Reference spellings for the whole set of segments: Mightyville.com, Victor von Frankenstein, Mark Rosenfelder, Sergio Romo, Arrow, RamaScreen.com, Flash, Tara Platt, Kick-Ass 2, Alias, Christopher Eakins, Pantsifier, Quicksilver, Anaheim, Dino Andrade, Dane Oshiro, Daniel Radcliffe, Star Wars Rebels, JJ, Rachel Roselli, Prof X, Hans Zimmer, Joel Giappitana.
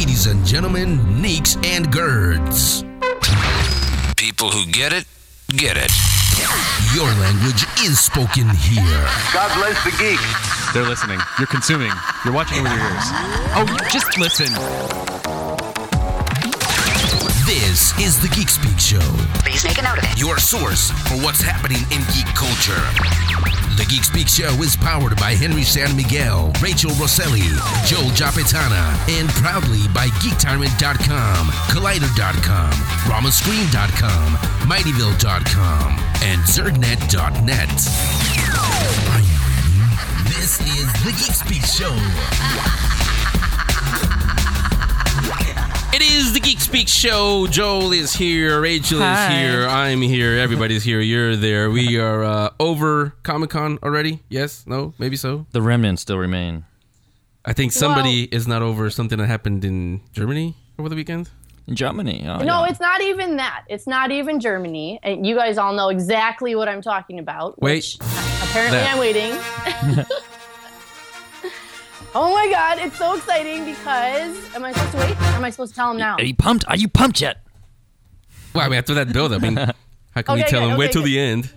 ladies and gentlemen, neeks and gerds. People who get it, get it. Your language is spoken here. God bless the geek. They're listening. You're consuming. You're watching it with your ears. Oh, just listen. This is the Geek Speak Show. Please make a note of it. Your source for what's happening in geek culture. The Geek Speak Show is powered by Henry San Miguel, Rachel Roselli, Joel Giappitana, and proudly by GeekTyrant.com, Collider.com, RamaScreen.com, Mightyville.com, and Zergnet.net. Are you ready? This is the Geek Speak Show. It is the Geek Speak Show. Joel is here. Rachel is here. I'm here. Everybody's here. You're there. We are over Comic-Con already. Yes? No? Maybe so? The remnants still remain. I think somebody is not over something that happened in Germany over the weekend. Germany. Oh, no, yeah. It's not even that. It's not even Germany. And you guys all know exactly what I'm talking about. Wait. Apparently that. I'm waiting. Oh my God, it's so exciting because... Am I supposed to wait? Or am I supposed to tell him now? Are you pumped? Are you pumped yet? Well, I mean, after that build-up, I mean, how can we tell him? Wait till the end.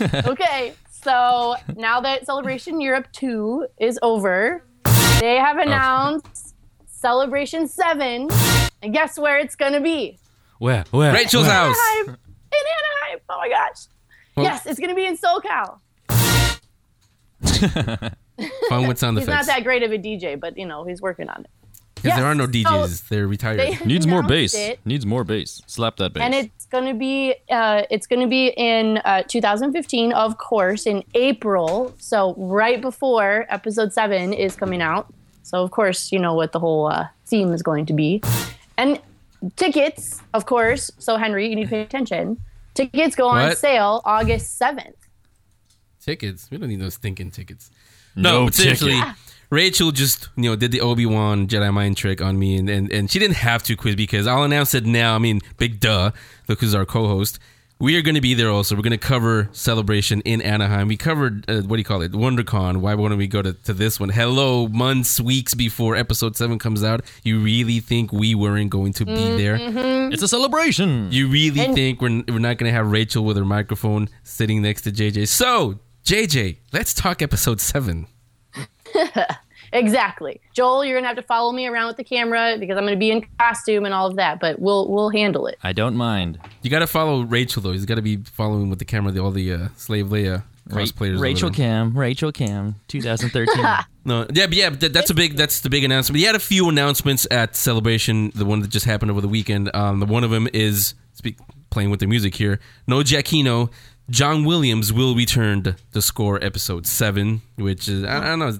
Okay, so now that Celebration Europe 2 is over, they have announced Celebration 7. And guess where it's going to be? Where? Rachel's house. Anaheim. In Anaheim. Oh my gosh. Well, yes, it's going to be in SoCal. Fun with sound effects. He's not that great of a DJ, but you know he's working on it. Because there are no DJs; they're retired. They needs more bass. Needs more bass. Slap that bass. And it's gonna be in 2015, of course, in April. So right before episode 7 is coming out. So of course, you know what the whole theme is going to be, and tickets, of course. So Henry, you need to pay attention. Tickets go on sale August 7th. Tickets? We don't need those stinking tickets. No, but seriously, Rachel just did the Obi-Wan Jedi mind trick on me, and she didn't have to quiz because I'll announce it now. I mean, big duh. Look who's our co-host. We are going to be there also. We're going to cover Celebration in Anaheim. We covered, WonderCon. Why wouldn't we go to this one? Hello, months, weeks before episode 7 comes out. You really think we weren't going to be there? Mm-hmm. It's a celebration. You really think we're not going to have Rachel with her microphone sitting next to JJ? So... JJ, let's talk episode 7. Exactly. Joel, you're going to have to follow me around with the camera because I'm going to be in costume and all of that, but we'll handle it. I don't mind. You got to follow Rachel, though. He's got to be following with the camera all the Slave Leia cosplayers. Rachel Cam, 2013. No, but that's the big announcement. He had a few announcements at Celebration, the one that just happened over the weekend. One of them is, playing with the music here, no Giacchino. John Williams will return to score episode 7, which is, I don't know, is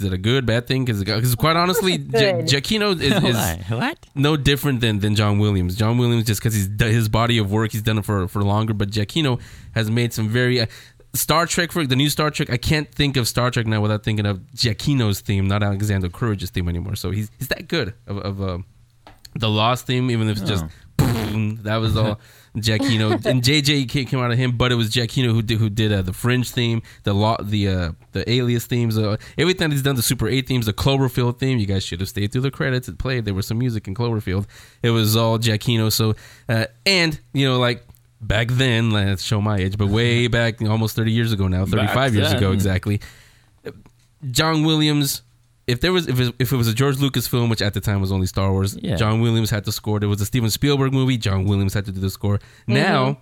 it a good, bad thing? Because quite honestly, Giacchino is no different than John Williams. John Williams, just because his body of work, he's done it for longer, but Giacchino has made some very... Star Trek, for the new Star Trek, I can't think of Star Trek now without thinking of Giacchino's theme, not Alexander Courage's theme anymore. So he's that good of the Lost theme, even if it's just... That was all Giacchino, and JJ came out of him, but it was Giacchino who did the Fringe theme, the Alias themes, everything he's done, the Super 8 themes, the Cloverfield theme. You guys should have stayed through the credits. It played. There was some music in Cloverfield. It was all Giacchino. So, and like back then, let's show my age, but way back, almost 30 years ago now, 35 years ago exactly. John Williams. If it was a George Lucas film, which at the time was only Star Wars, John Williams had to score. There was a Steven Spielberg movie, John Williams had to do the score. Mm-hmm. Now,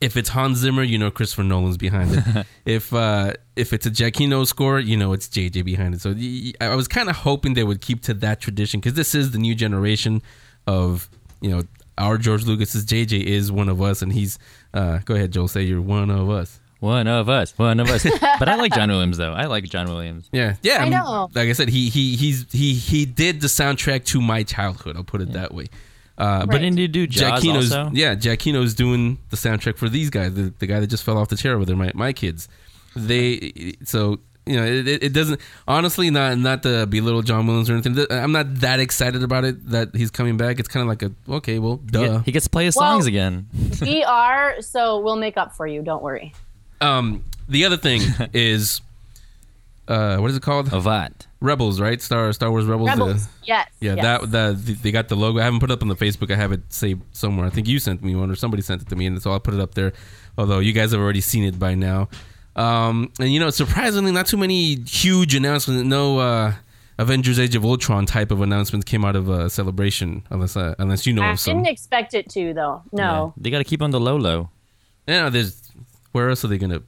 if it's Hans Zimmer, Christopher Nolan's behind it. If it's a Giacchino score, it's JJ behind it. So I was kind of hoping they would keep to that tradition because this is the new generation of our George Lucas's JJ is one of us, and he's go ahead, Joel, say you're one of us. One of us. But I like John Williams, though. Yeah. I know. Like I said, he did the soundtrack to my childhood. I'll put it that way. But didn't he do Jaws also? Yeah, Giacchino's doing the soundtrack for these guys. The guy that just fell off the chair over there, my kids. It doesn't. Honestly, not to belittle John Williams or anything. I'm not that excited about it that he's coming back. It's kind of like he gets to play his songs again. We are, so we'll make up for you. Don't worry. The other thing is what is it called? Avant. Rebels, right? Star Wars Rebels. Rebels. Yes. Yeah, yes. They got the logo. I haven't put it up on the Facebook. I have it saved somewhere. I think you sent me one or somebody sent it to me, and so I'll put it up there. Although you guys have already seen it by now. And, you know, surprisingly, not too many huge announcements. No Avengers Age of Ultron type of announcements came out of Celebration, unless you know of some. I didn't expect it to, though. No. Yeah. They got to keep on the low. Yeah, where else are they going to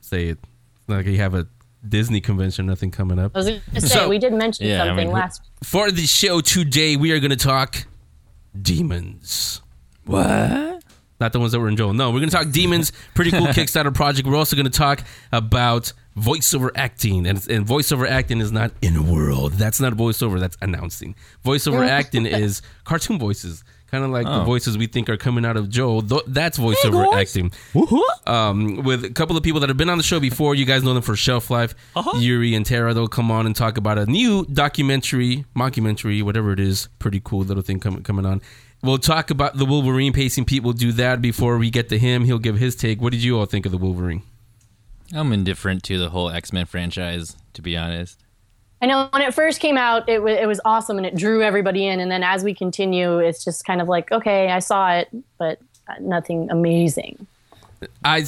say it? Like, you have a Disney convention, nothing coming up. I was going to say, we did mention something last week. For the show today, we are going to talk demons. What? Not the ones that were in Joel. No, we're going to talk demons. Pretty cool Kickstarter project. We're also going to talk about voiceover acting. And voiceover acting is not in a world. That's not voiceover. That's announcing. Voiceover acting is cartoon voices. Kind of like the voices we think are coming out of Joel. That's voiceover acting. With a couple of people that have been on the show before. You guys know them for Shelf Life. Yuri and Tara, they'll come on and talk about a new documentary, mockumentary, whatever it is. Pretty cool little thing coming on. We'll talk about the Wolverine pacing. Pete will do that before we get to him. He'll give his take. What did you all think of the Wolverine? I'm indifferent to the whole X-Men franchise, to be honest. I know when it first came out, it was awesome and it drew everybody in. And then as we continue, it's just kind of like, okay, I saw it, but nothing amazing. I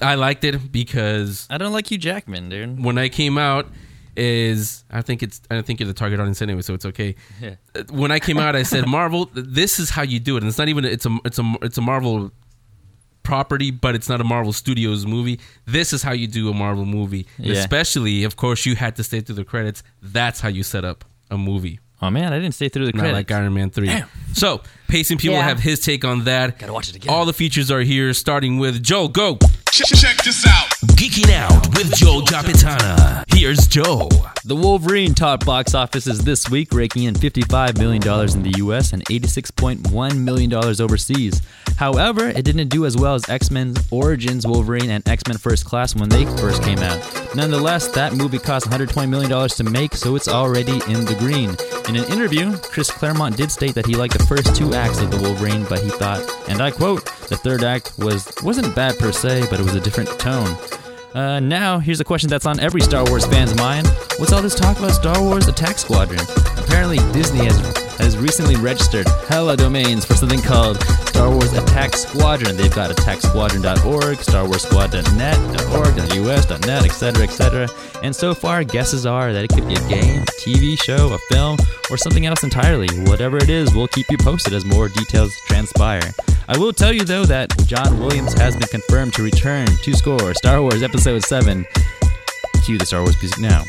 liked it because I don't like Hugh Jackman, dude. When I came out, I think you're the target audience anyway, so it's okay. Yeah. When I came out, I said, Marvel, this is how you do it. And it's not even it's a Marvel property, but it's not a Marvel Studios movie. This is how you do a Marvel movie. Yeah. Especially, of course, you had to stay through the credits. That's how you set up a movie. Oh, man, I didn't stay through the credits. Not like Iron Man 3. Damn. So, Pacing People have his take on that. Gotta watch it again. All the features are here, starting with Joel. Go! Check this out. Geeking Out with Joel Giappitana. Here's Joe. The Wolverine topped box offices this week, raking in $55 million in the U.S. and $86.1 million overseas. However, it didn't do as well as X-Men Origins Wolverine and X-Men First Class when they first came out. Nonetheless, that movie cost $120 million to make, so it's already in the green. In an interview, Chris Claremont did state that he liked the first two acts of The Wolverine, but he thought, and I quote, the third act wasn't bad per se, but it was a different tone. Now, here's a question that's on every Star Wars fan's mind. What's all this talk about Star Wars Attack Squadron? Apparently, Disney has recently registered hella domains for something called Star Wars Attack Squadron. They've got attacksquadron.org, starwarsquad.net, .org, .us, .net, etc., etc. And so far, guesses are that it could be a game, a TV show, a film, or something else entirely. Whatever it is, we'll keep you posted as more details transpire. I will tell you, though, that John Williams has been confirmed to return to score Star Wars Episode 7. Cue the Star Wars music now.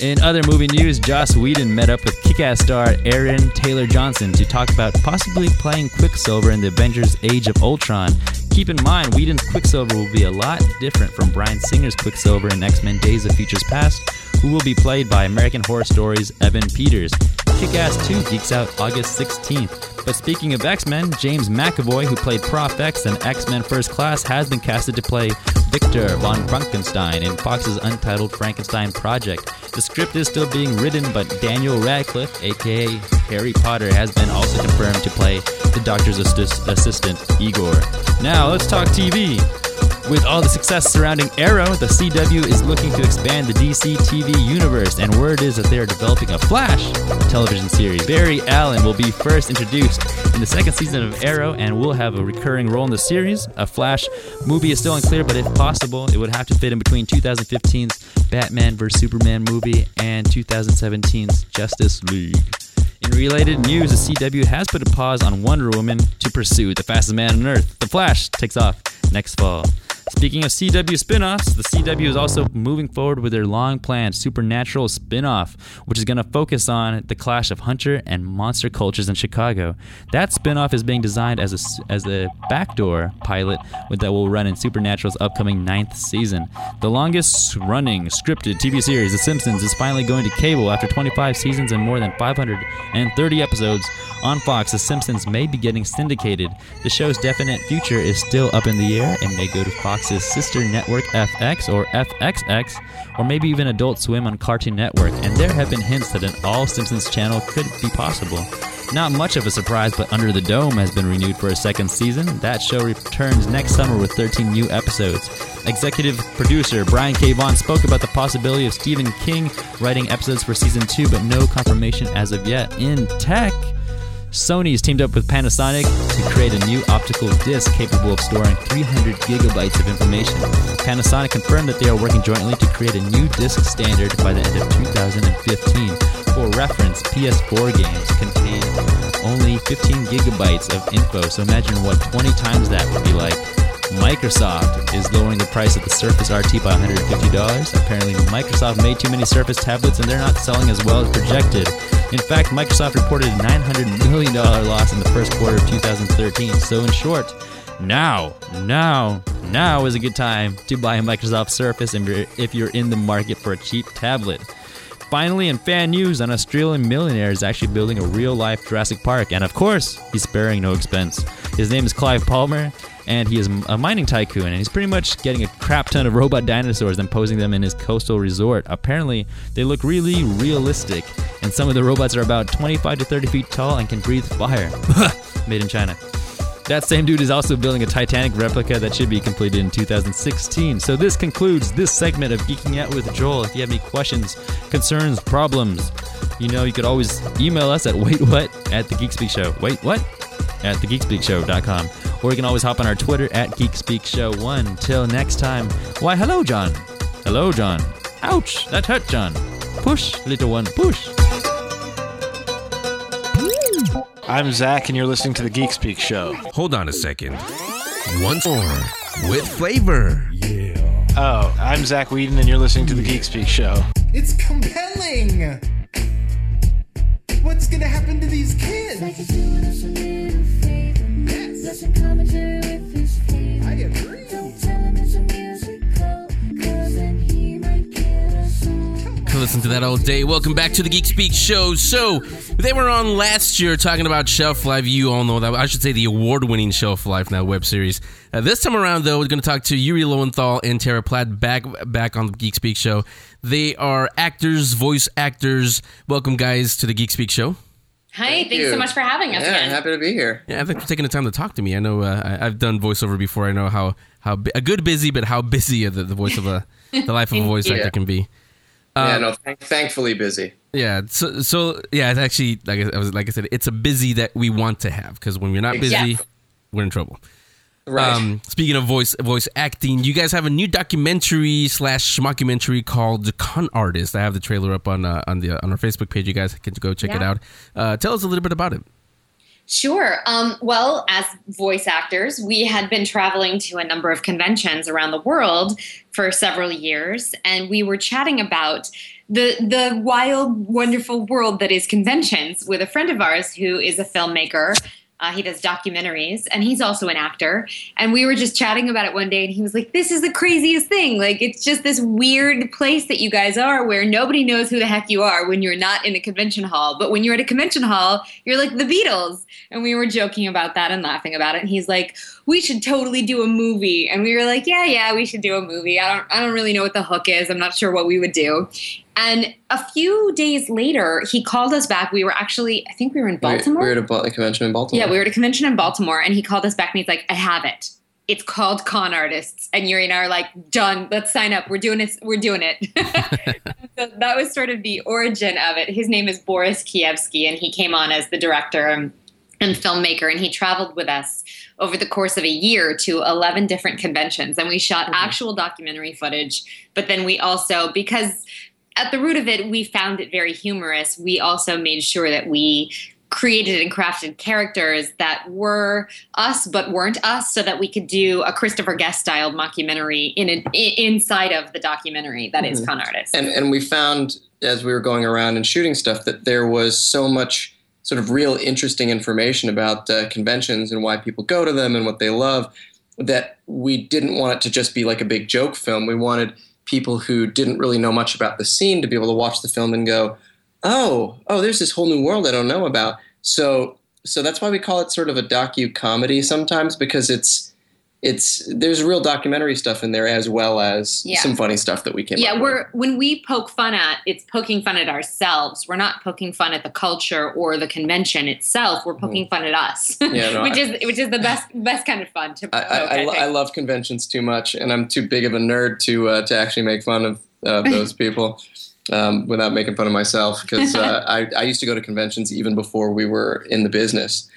In other movie news, Joss Whedon met up with Kick-Ass star Aaron Taylor-Johnson to talk about possibly playing Quicksilver in the Avengers Age of Ultron. Keep in mind, Whedon's Quicksilver will be a lot different from Bryan Singer's Quicksilver in X-Men Days of Futures Past, who will be played by American Horror Story's Evan Peters. Kick-Ass 2 geeks out August 16th. But speaking of X-Men, James McAvoy, who played Prof X in X-Men First Class, has been casted to play Victor von Frankenstein in Fox's untitled Frankenstein Project. The script is still being written, but Daniel Radcliffe, aka Harry Potter, has been also confirmed to play the Doctor's assistant, Igor. Now, let's talk TV. With all the success surrounding Arrow, the CW is looking to expand the DC TV universe, and word is that they are developing a Flash television series. Barry Allen will be first introduced in the second season of Arrow and will have a recurring role in the series. A Flash movie is still unclear, but if possible, it would have to fit in between 2015's Batman vs. Superman movie and 2017's Justice League. In related news, the CW has put a pause on Wonder Woman to pursue the fastest man on Earth. The Flash takes off next fall. Speaking of CW spin-offs, the CW is also moving forward with their long-planned Supernatural spin-off, which is going to focus on the clash of hunter and monster cultures in Chicago. That spin-off is being designed as a backdoor pilot that will run in Supernatural's upcoming 9th season. The longest-running scripted TV series, The Simpsons, is finally going to cable after 25 seasons and more than 530 episodes. On Fox, The Simpsons may be getting syndicated. The show's definite future is still up in the air and may go to Fox's sister network FX or FXX, or maybe even Adult Swim on Cartoon Network, and there have been hints that an all-Simpsons channel could be possible. Not much of a surprise, but Under the Dome has been renewed for a second season. That show returns next summer with 13 new episodes. Executive producer Brian K. Vaughan spoke about the possibility of Stephen King writing episodes for season 2, but no confirmation as of yet. In tech, Sony's teamed up with Panasonic to create a new optical disc capable of storing 300 gigabytes of information. Panasonic confirmed that they are working jointly to create a new disc standard by the end of 2015. For reference, PS4 games contain only 15 gigabytes of info, so imagine what 20 times that would be like. Microsoft is lowering the price of the Surface RT by $150. Apparently, Microsoft made too many Surface tablets and they're not selling as well as projected. In fact, Microsoft reported a $900 million loss in the first quarter of 2013. So in short, now is a good time to buy a Microsoft Surface if you're in the market for a cheap tablet. Finally, in fan news, an Australian millionaire is actually building a real-life Jurassic Park. And of course, he's sparing no expense. His name is Clive Palmer, and he is a mining tycoon, and he's pretty much getting a crap ton of robot dinosaurs and posing them in his coastal resort. Apparently, they look really realistic, and some of the robots are about 25 to 30 feet tall and can breathe fire. Made in China. That same dude is also building a Titanic replica that should be completed in 2016. So this concludes this segment of Geeking Out with Joel. If you have any questions, concerns, problems, you know, you could always email us at waitwhat@thegeekspeakshow.com. Or you can always hop on our Twitter at GeekSpeakShow1. Till next time, why hello, John. Hello, John. Ouch, that hurt, John. Push, little one, push. I'm Zach, and you're listening to The Geek Speak Show. Hold on a second. Once more, with flavor. Yeah. Oh, I'm Zach Whedon, and you're listening to The Geek Speak Show. It's compelling. What's going to happen to these kids? Yes. I agree. Don't tell him it's a musical, 'cause then he might get us all. Can listen to that all day. Welcome back to the Geek Speak Show. So, they were on last year talking about shelf life. You all know that. I should say the award-winning shelf life now web series. This time around, though, we're going to talk to Yuri Lowenthal and Tara Platt back on the Geek Speak Show. They are actors, voice actors. Welcome, guys, to the Geek Speak Show. Hi, thanks so much for having us again. Yeah, happy to be here. Yeah, thanks for taking the time to talk to me. I know I've done voiceover before. I know how busy the voiceover, the life of a voice actor can be. Thankfully busy. Yeah, so it's actually, like I said, it's a busy that we want to have, because when we're not busy, we're in trouble. Right. Speaking of voice acting, you guys have a new documentary / schmockumentary called The Con Artist. I have the trailer up on our Facebook page. You guys can go check it out. Tell us a little bit about it. Sure. Well, as voice actors, we had been traveling to a number of conventions around the world for several years, and we were chatting about the wild, wonderful world that is conventions with a friend of ours who is a filmmaker. He does documentaries, and he's also an actor. And we were just chatting about it one day, and he was like, this is the craziest thing. Like, it's just this weird place that you guys are where nobody knows who the heck you are when you're not in a convention hall. But when you're at a convention hall, you're like the Beatles. And we were joking about that and laughing about it. And he's like, we should totally do a movie. And we were like, yeah, we should do a movie. I don't really know what the hook is. I'm not sure what we would do. And a few days later, he called us back. We were actually, I think we were in Baltimore. We were at a convention in Baltimore. Yeah, we were at a convention in Baltimore, and he called us back, and he's like, I have it. It's called Con Artists. And Yuri and I are like, done. Let's sign up. We're doing it. So that was sort of the origin of it. His name is Boris Kievsky, and he came on as the director and filmmaker, and he traveled with us over the course of a year to 11 different conventions. And we shot actual documentary footage, but then we also, because at the root of it, we found it very humorous. We also made sure that we created and crafted characters that were us but weren't us, so that we could do a Christopher Guest-style mockumentary inside of the documentary that is Con Artists. And we found, as we were going around and shooting stuff, that there was so much sort of real interesting information about conventions and why people go to them and what they love, that we didn't want it to just be like a big joke film. We wanted people who didn't really know much about the scene to be able to watch the film and go, oh, there's this whole new world I don't know about. So that's why we call it sort of a docu-comedy sometimes, because it's there's real documentary stuff in there as well as some funny stuff that we came up with. Yeah, when we poke fun at, it's poking fun at ourselves. We're not poking fun at the culture or the convention itself. We're poking fun at us, which is the best kind of fun. I love conventions too much, and I'm too big of a nerd to actually make fun of those people. Without making fun of myself, because I used to go to conventions even before we were in the business.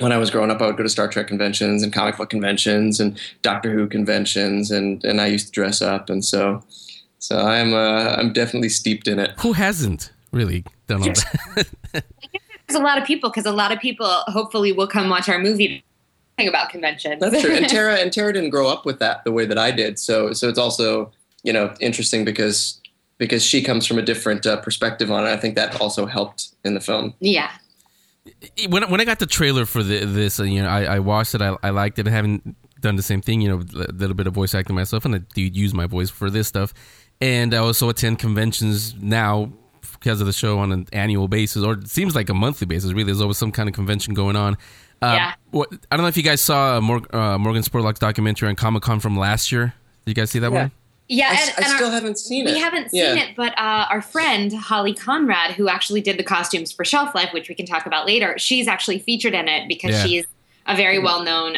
When I was growing up, I would go to Star Trek conventions and comic book conventions and Doctor Who conventions, and I used to dress up, and so I'm definitely steeped in it. Who hasn't really done all that? I think there's a lot of people, because a lot of people hopefully will come watch our movie about conventions. That's true. And Tara didn't grow up with that the way that I did, so it's also interesting because she comes from a different perspective on it. I think that also helped in the film. Yeah. When I got the trailer for this, I watched it. I liked it. I haven't done the same thing, a little bit of voice acting myself, and I do use my voice for this stuff. And I also attend conventions now because of the show on an annual basis, or it seems like a monthly basis, really. There's always some kind of convention going on. I don't know if you guys saw Morgan Spurlock's documentary on Comic-Con from last year. Did you guys see that one? Yeah, and I still haven't seen it. We haven't seen it, but our friend Holly Conrad, who actually did the costumes for Shelf Life, which we can talk about later, she's actually featured in it because she's a very well-known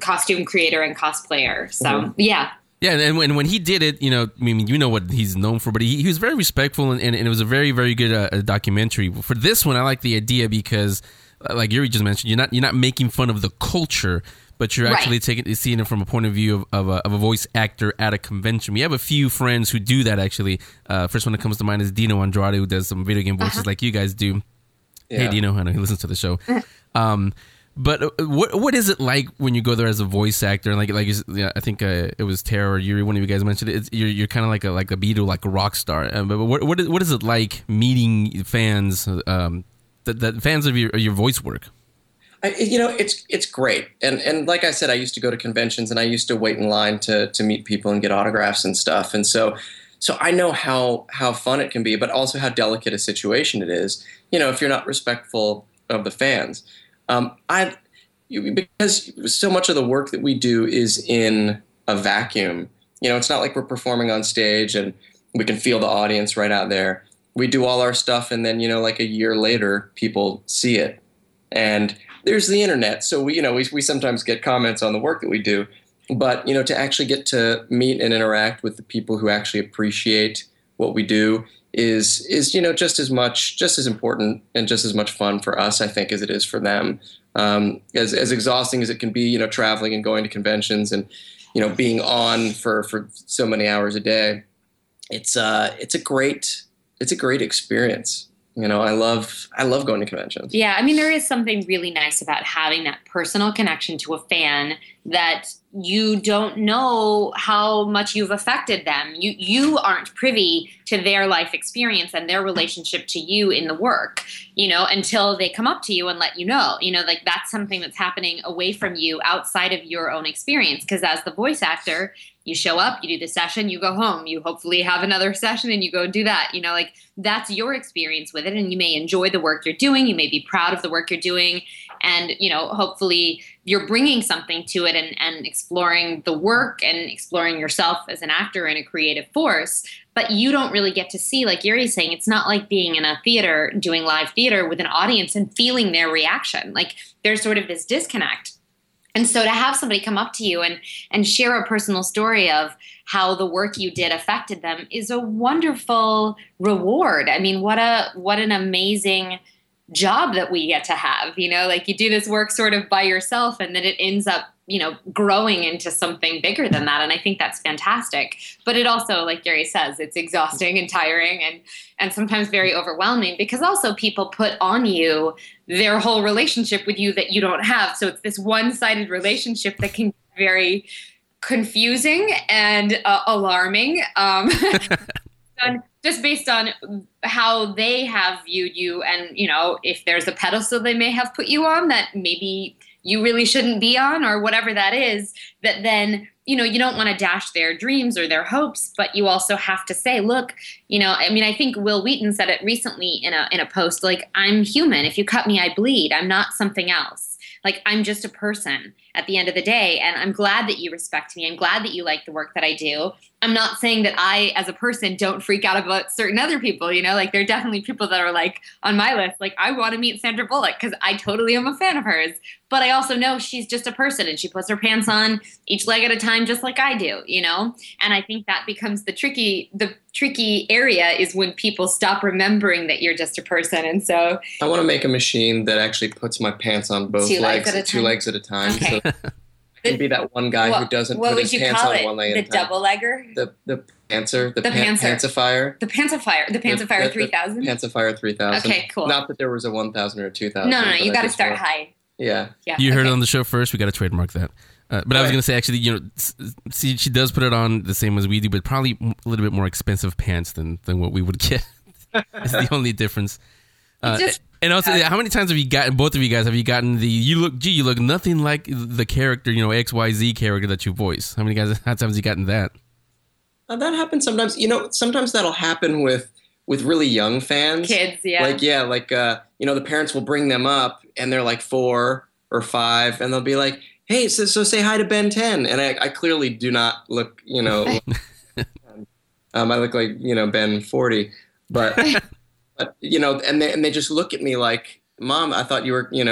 costume creator and cosplayer. So, Yeah, and when he did it, I mean, you know what he's known for, but he was very respectful, and it was a very, very good documentary. For this one, I like the idea because, like Yuri just mentioned, you're not making fun of the culture, but you're actually seeing it from a point of view of a voice actor at a convention. We have a few friends who do that, actually. First one that comes to mind is Dino Andrade, who does some video game voices like you guys do. Yeah. Hey, Dino, I know he listens to the show. But what is it like when you go there as a voice actor? And I think it was Tara or Yuri, one of you guys mentioned it. You're kind of like a Beatle, like a rock star. But what is it like meeting fans, the fans of your voice work? It's great. And like I said, I used to go to conventions and I used to wait in line to meet people and get autographs and stuff. And so I know how fun it can be, but also how delicate a situation it is, if you're not respectful of the fans. Because so much of the work that we do is in a vacuum. It's not like we're performing on stage and we can feel the audience right out there. We do all our stuff and then, like a year later, people see it. And there's the internet, so we sometimes get comments on the work that we do, but to actually get to meet and interact with the people who actually appreciate what we do is just as important and just as much fun for us, I think, as it is for them. As exhausting as it can be, traveling and going to conventions and being on for so many hours a day, it's a great experience. I love going to conventions. Yeah, I mean, there is something really nice about having that personal connection to a fan that you don't know how much you've affected them. You aren't privy to their life experience and their relationship to you in the work, until they come up to you and let you know. Like that's something that's happening away from you, outside of your own experience. Because as the voice actor, you show up, you do the session, you go home, you hopefully have another session and you go do that. Like that's your experience with it, and you may enjoy the work you're doing. You may be proud of the work you're doing, and, hopefully you're bringing something to it and exploring the work and exploring yourself as an actor and a creative force. But you don't really get to see, like Yuri's saying, it's not like being in a theater, doing live theater with an audience and feeling their reaction. Like there's sort of this disconnect. And so to have somebody come up to you and share a personal story of how the work you did affected them is a wonderful reward. I mean, what an amazing job that we get to have, like you do this work sort of by yourself and then it ends up, growing into something bigger than that. And I think that's fantastic. But it also, like Gary says, it's exhausting and tiring and sometimes very overwhelming, because also people put on you their whole relationship with you that you don't have. So it's this one-sided relationship that can be very confusing and alarming. Just based on how they have viewed you and, if there's a pedestal they may have put you on that maybe you really shouldn't be on, or whatever that is, that then, you don't want to dash their dreams or their hopes, but you also have to say, look, I mean, I think Will Wheaton said it recently in a post, like, I'm human. If you cut me, I bleed. I'm not something else. Like, I'm just a person. at the end of the day. And I'm glad that you respect me. I'm glad that you like the work that I do. I'm not saying that I, as a person, don't freak out about certain other people, you know, like there are definitely people that are like on my list, like I want to meet Sandra Bullock because I totally am a fan of hers. But I also know she's just a person and she puts her pants on each leg at a time, just like I do, you know? And I think that becomes the tricky area is when people stop remembering that you're just a person. And so I want to make a machine that actually puts my pants on both legs at a time. Okay. So it would be that one guy who doesn't put his pants on one leg at a time. The double-legger? The pantsifier. The Pantsifier 3000? Pantsifier 3000. Okay, cool. Not that there was a 1,000 or a 2,000. No, you got to start high. Yeah. You heard it on the show first. We got to trademark that. But I was going to say, actually, you know, see, she does put it on the same as we do, but probably a little bit more expensive pants than what we would get. That's the only difference. And also, how many times have you gotten, both of you guys, have you gotten you look nothing like the character, you know, XYZ character that you voice? How many times have you gotten that? That happens sometimes. You know, sometimes that'll happen with really young fans. Kids, yeah. The parents will bring them up and they're like 4 or 5 and they'll be like, hey, so say hi to Ben 10. And I clearly do not look, you know, I look like, you know, Ben 40, but... you know, and they just look at me like, Mom, I thought you were going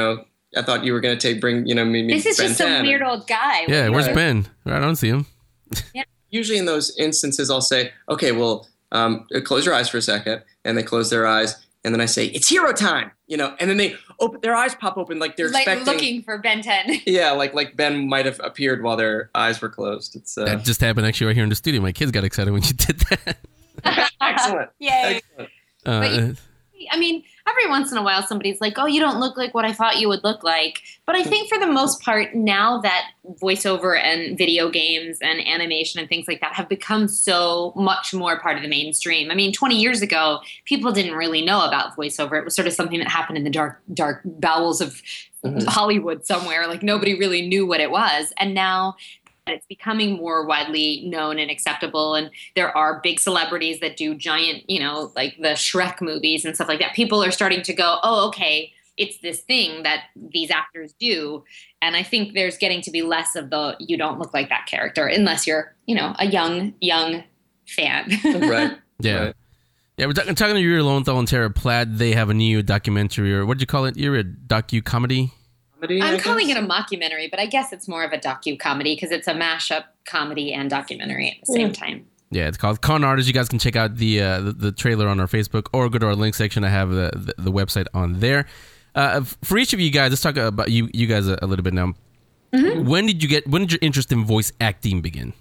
to bring me. This is Ben just some weird old guy. Yeah, where's Ben? I don't see him. Yeah. Usually in those instances, I'll say, okay, well, close your eyes for a second, and they close their eyes, and then I say, it's hero time, you know, and then they open their eyes, pop open like they're expecting, looking for Ben 10. Yeah, like Ben might have appeared while their eyes were closed. That just happened actually right here in the studio. My kids got excited when you did that. Excellent. Yay. Excellent. But every once in a while somebody's like, oh, you don't look like what I thought you would look like. But I think for the most part now that voiceover and video games and animation and things like that have become so much more part of the mainstream. I mean, 20 years ago, people didn't really know about voiceover. It was sort of something that happened in the dark bowels of Hollywood somewhere. Like nobody really knew what it was. And now it's becoming more widely known and acceptable, and there are big celebrities that do giant, you know, like the Shrek movies and stuff like that. People are starting to go, oh, okay, it's this thing that these actors do, and I think there's getting to be less of the you don't look like that character unless you're, you know, a young fan. Right. Yeah. Right. Yeah, we're talking to Ira Lowenthal and Tara Platt. They have a new documentary, or what do you call it? You're a docu-comedy? I'm calling it a mockumentary, but I guess it's more of a docu-comedy because it's a mashup comedy and documentary at the same time. Yeah, it's called Con Artists. You guys can check out the trailer on our Facebook or go to our link section. I have the website on there. For each of you guys, let's talk about you guys a little bit now. Mm-hmm. When did your interest in voice acting begin?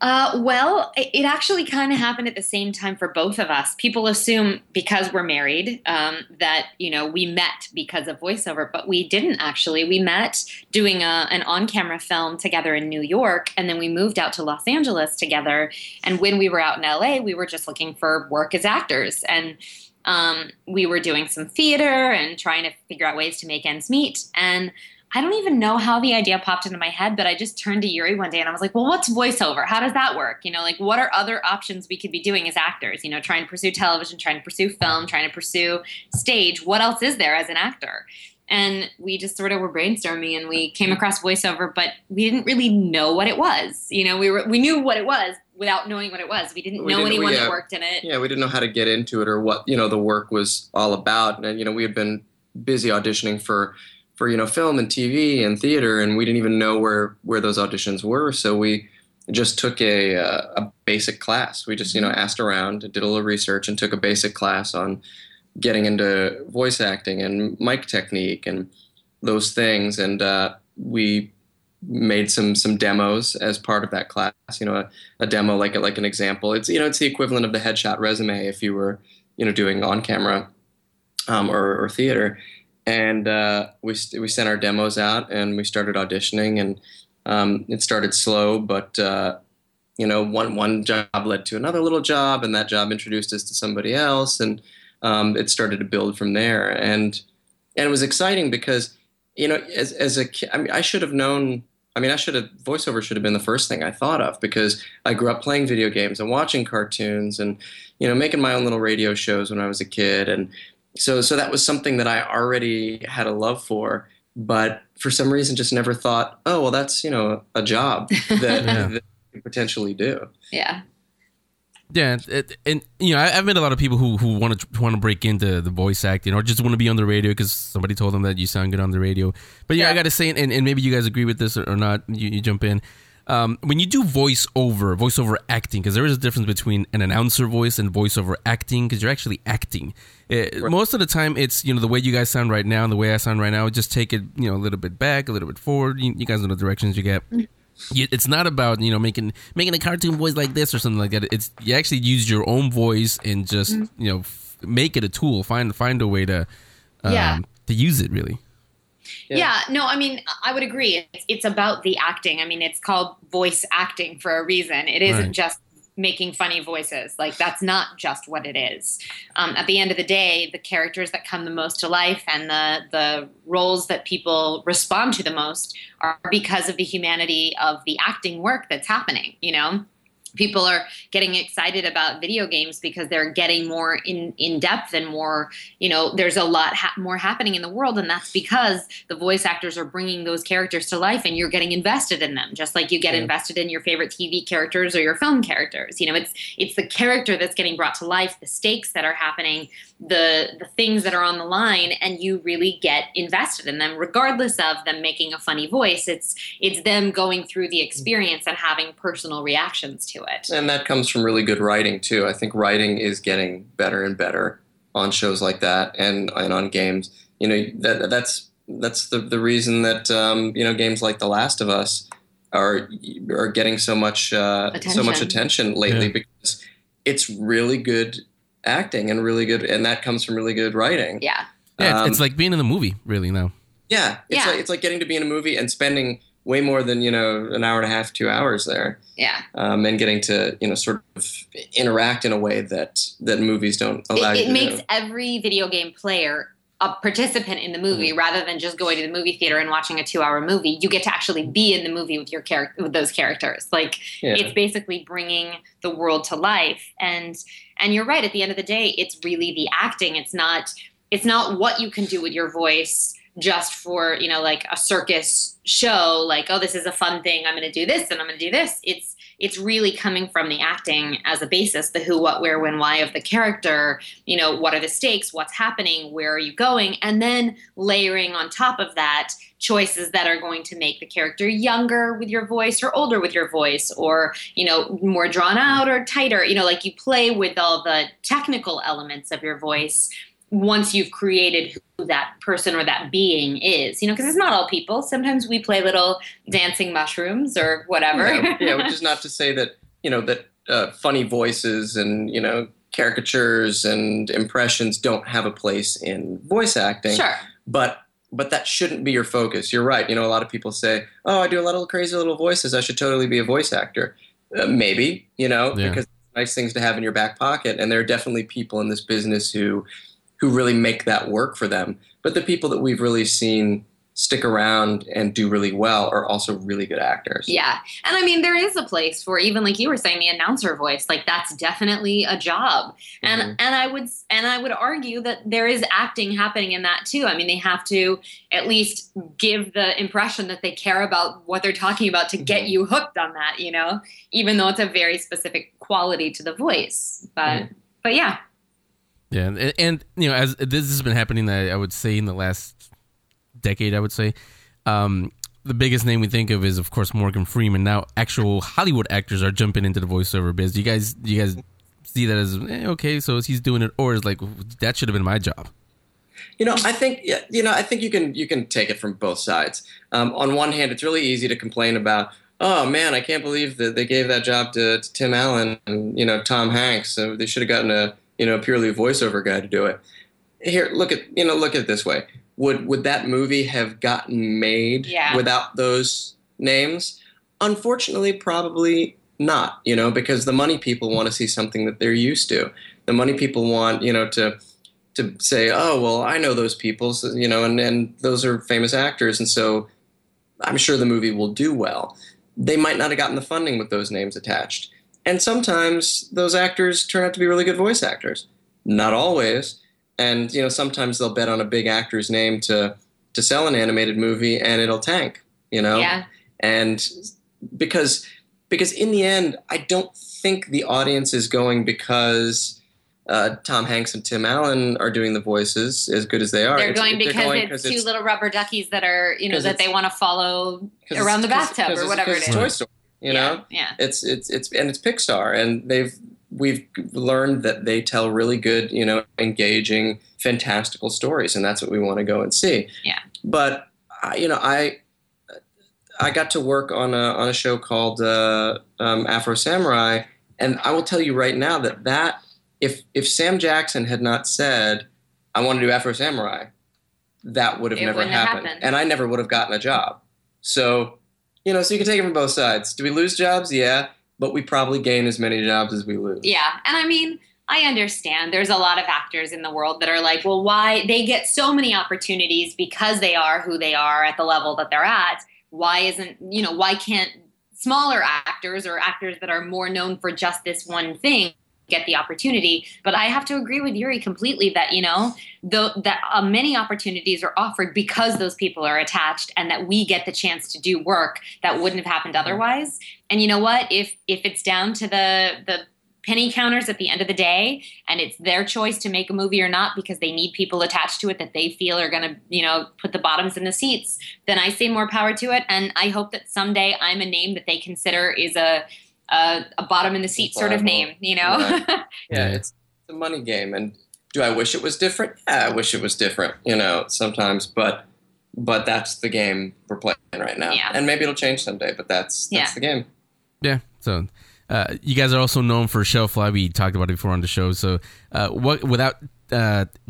Well, it actually kind of happened at the same time for both of us. People assume because we're married that, you know, we met because of voiceover, but we didn't actually. We met doing an on-camera film together in New York, and then we moved out to Los Angeles together. And when we were out in LA, we were just looking for work as actors. And we were doing some theater and trying to figure out ways to make ends meet. And I don't even know how the idea popped into my head, but I just turned to Yuri one day and I was like, well, what's voiceover? How does that work? You know, like what are other options we could be doing as actors? You know, trying to pursue television, trying to pursue film, trying to pursue stage. What else is there as an actor? And we just sort of were brainstorming and we came across voiceover, but we didn't really know what it was. You know, we knew what it was without knowing what it was. We didn't know anyone that worked in it. Yeah, we didn't know how to get into it or what, you know, the work was all about. And, you know, we had been busy auditioning for you know, film and TV and theater, and we didn't even know where those auditions were. So we just took a basic class. We just, you know, asked around, did a little research, and took a basic class on getting into voice acting and mic technique and those things. And we made some demos as part of that class. You know, a demo like an example. It's, you know, it's the equivalent of the headshot resume if you were, you know, doing on camera or theater. And we sent our demos out, and we started auditioning, and it started slow, but you know, one job led to another little job, and that job introduced us to somebody else, and it started to build from there. And it was exciting because, you know, as a kid, voiceover should have been the first thing I thought of, because I grew up playing video games and watching cartoons, and you know, making my own little radio shows when I was a kid, and. So that was something that I already had a love for, but for some reason just never thought, oh, well, that's, you know, a job that, that you potentially do. Yeah. Yeah, and you know, I've met a lot of people who want to break into the voice acting or just want to be on the radio because somebody told them that you sound good on the radio. But yeah. I got to say, and maybe you guys agree with this or not, you jump in. When you do voiceover acting, because there is a difference between an announcer voice and voiceover acting, because you're actually acting. Most of the time, it's, you know, the way you guys sound right now and the way I sound right now, just take it, you know, a little bit back, a little bit forward. You guys know the directions you get. It's not about, you know, making a cartoon voice like this or something like that. It's, you actually use your own voice and just, you know, make it a tool. Find a way to use it, really. Yeah, no, I mean, I would agree. It's about the acting. I mean, it's called voice acting for a reason. It isn't just making funny voices. Like, that's not just what it is. At the end of the day, the characters that come the most to life and the roles that people respond to the most are because of the humanity of the acting work that's happening, you know? People are getting excited about video games because they're getting more in depth and more, you know, there's a lot more happening in the world. And that's because the voice actors are bringing those characters to life and you're getting invested in them, just like you get invested in your favorite TV characters or your film characters. You know, it's the character that's getting brought to life, the stakes that are happening, the things that are on the line, and you really get invested in them, regardless of them making a funny voice. It's them going through the experience and having personal reactions to it. And that comes from really good writing too. I think writing is getting better and better on shows like that and on games. You know, that's the reason that you know, games like The Last of Us are getting so much attention lately, because it's really good acting and really good, and that comes from really good writing. Yeah. Yeah, it's like being in a movie really now. Yeah. It's like getting to be in a movie and spending way more than, you know, an hour and a half, 2 hours there. Yeah. And getting to, you know, sort of interact in a way that movies don't allow you to. It makes every video game player a participant in the movie, rather than just going to the movie theater and watching a 2-hour movie. You get to actually be in the movie with your with those characters. Like, it's basically bringing the world to life. And you're right. At the end of the day, it's really the acting. It's not what you can do with your voice just for, you know, like a circus show, like, oh, this is a fun thing, I'm going to do this and I'm going to do this. It's really coming from the acting as a basis, the who, what, where, when, why of the character, you know, what are the stakes, what's happening, where are you going, and then layering on top of that choices that are going to make the character younger with your voice or older with your voice, or, you know, more drawn out or tighter, you know, like you play with all the technical elements of your voice once you've created who that person or that being is, you know, because it's not all people. Sometimes we play little dancing mushrooms or whatever. Yeah, which is not to say that, you know, that funny voices and, you know, caricatures and impressions don't have a place in voice acting. Sure. But that shouldn't be your focus. You're right. You know, a lot of people say, oh, I do a lot of crazy little voices, I should totally be a voice actor. Maybe, you know, because it's nice things to have in your back pocket. And there are definitely people in this business who really make that work for them. But the people that we've really seen stick around and do really well are also really good actors. Yeah. And I mean, there is a place for, even like you were saying, the announcer voice, like that's definitely a job. And I would argue that there is acting happening in that too. I mean, they have to at least give the impression that they care about what they're talking about to get you hooked on that, you know, even though it's a very specific quality to the voice. But yeah. Yeah, and you know, as this has been happening, I would say in the last decade, the biggest name we think of is, of course, Morgan Freeman. Now, actual Hollywood actors are jumping into the voiceover biz. Do you guys see that as okay? So he's doing it, or is like that should have been my job? You know, I think you can take it from both sides. On one hand, it's really easy to complain about, oh man, I can't believe that they gave that job to Tim Allen and, you know, Tom Hanks. So they should have gotten a purely voiceover guy to do it. Here, look at it this way. Would that movie have gotten made without those names? Unfortunately, probably not, you know, because the money people want to see something that they're used to. The money people want, you know, to say, oh, well, I know those people, so, you know, and those are famous actors, and so I'm sure the movie will do well. They might not have gotten the funding with those names attached. And sometimes those actors turn out to be really good voice actors. Not always. And, you know, sometimes they'll bet on a big actor's name to to sell an animated movie and it'll tank, you know? Yeah. And because in the end, I don't think the audience is going because Tom Hanks and Tim Allen are doing the voices as good as they are. They're going because it's two little rubber duckies that are, you know, that they want to follow around the bathtub or whatever it is. It's Toy Story, you know? Yeah. It's Pixar, and we've learned that they tell really good, you know, engaging, fantastical stories, and that's what we want to go and see. Yeah. But you know, I got to work on a show called Afro Samurai, and I will tell you right now that if Sam Jackson had not said, "I want to do Afro Samurai," that would have never happened, and I never would have gotten a job. So, you know, so you can take it from both sides. Do we lose jobs? Yeah. But we probably gain as many jobs as we lose. Yeah. And I mean, I understand there's a lot of actors in the world that are like, well, why they get so many opportunities because they are who they are at the level that they're at. Why can't smaller actors or actors that are more known for just this one thing get the opportunity? But I have to agree with Yuri completely that, you know, that many opportunities are offered because those people are attached, and that we get the chance to do work that wouldn't have happened otherwise. And you know what, if it's down to the penny counters at the end of the day, and it's their choice to make a movie or not because they need people attached to it that they feel are going to, you know, put the bottoms in the seats, then I say more power to it. And I hope that someday I'm a name that they consider is a bottom in the seat sort of name, you know? Right. Yeah, it's a money game. And do I wish it was different? Yeah, I wish it was different, you know, sometimes, but that's the game we're playing right now. Yeah. And maybe it'll change someday, but that's the game. Yeah. So you guys are also known for shelf life. We talked about it before on the show. So without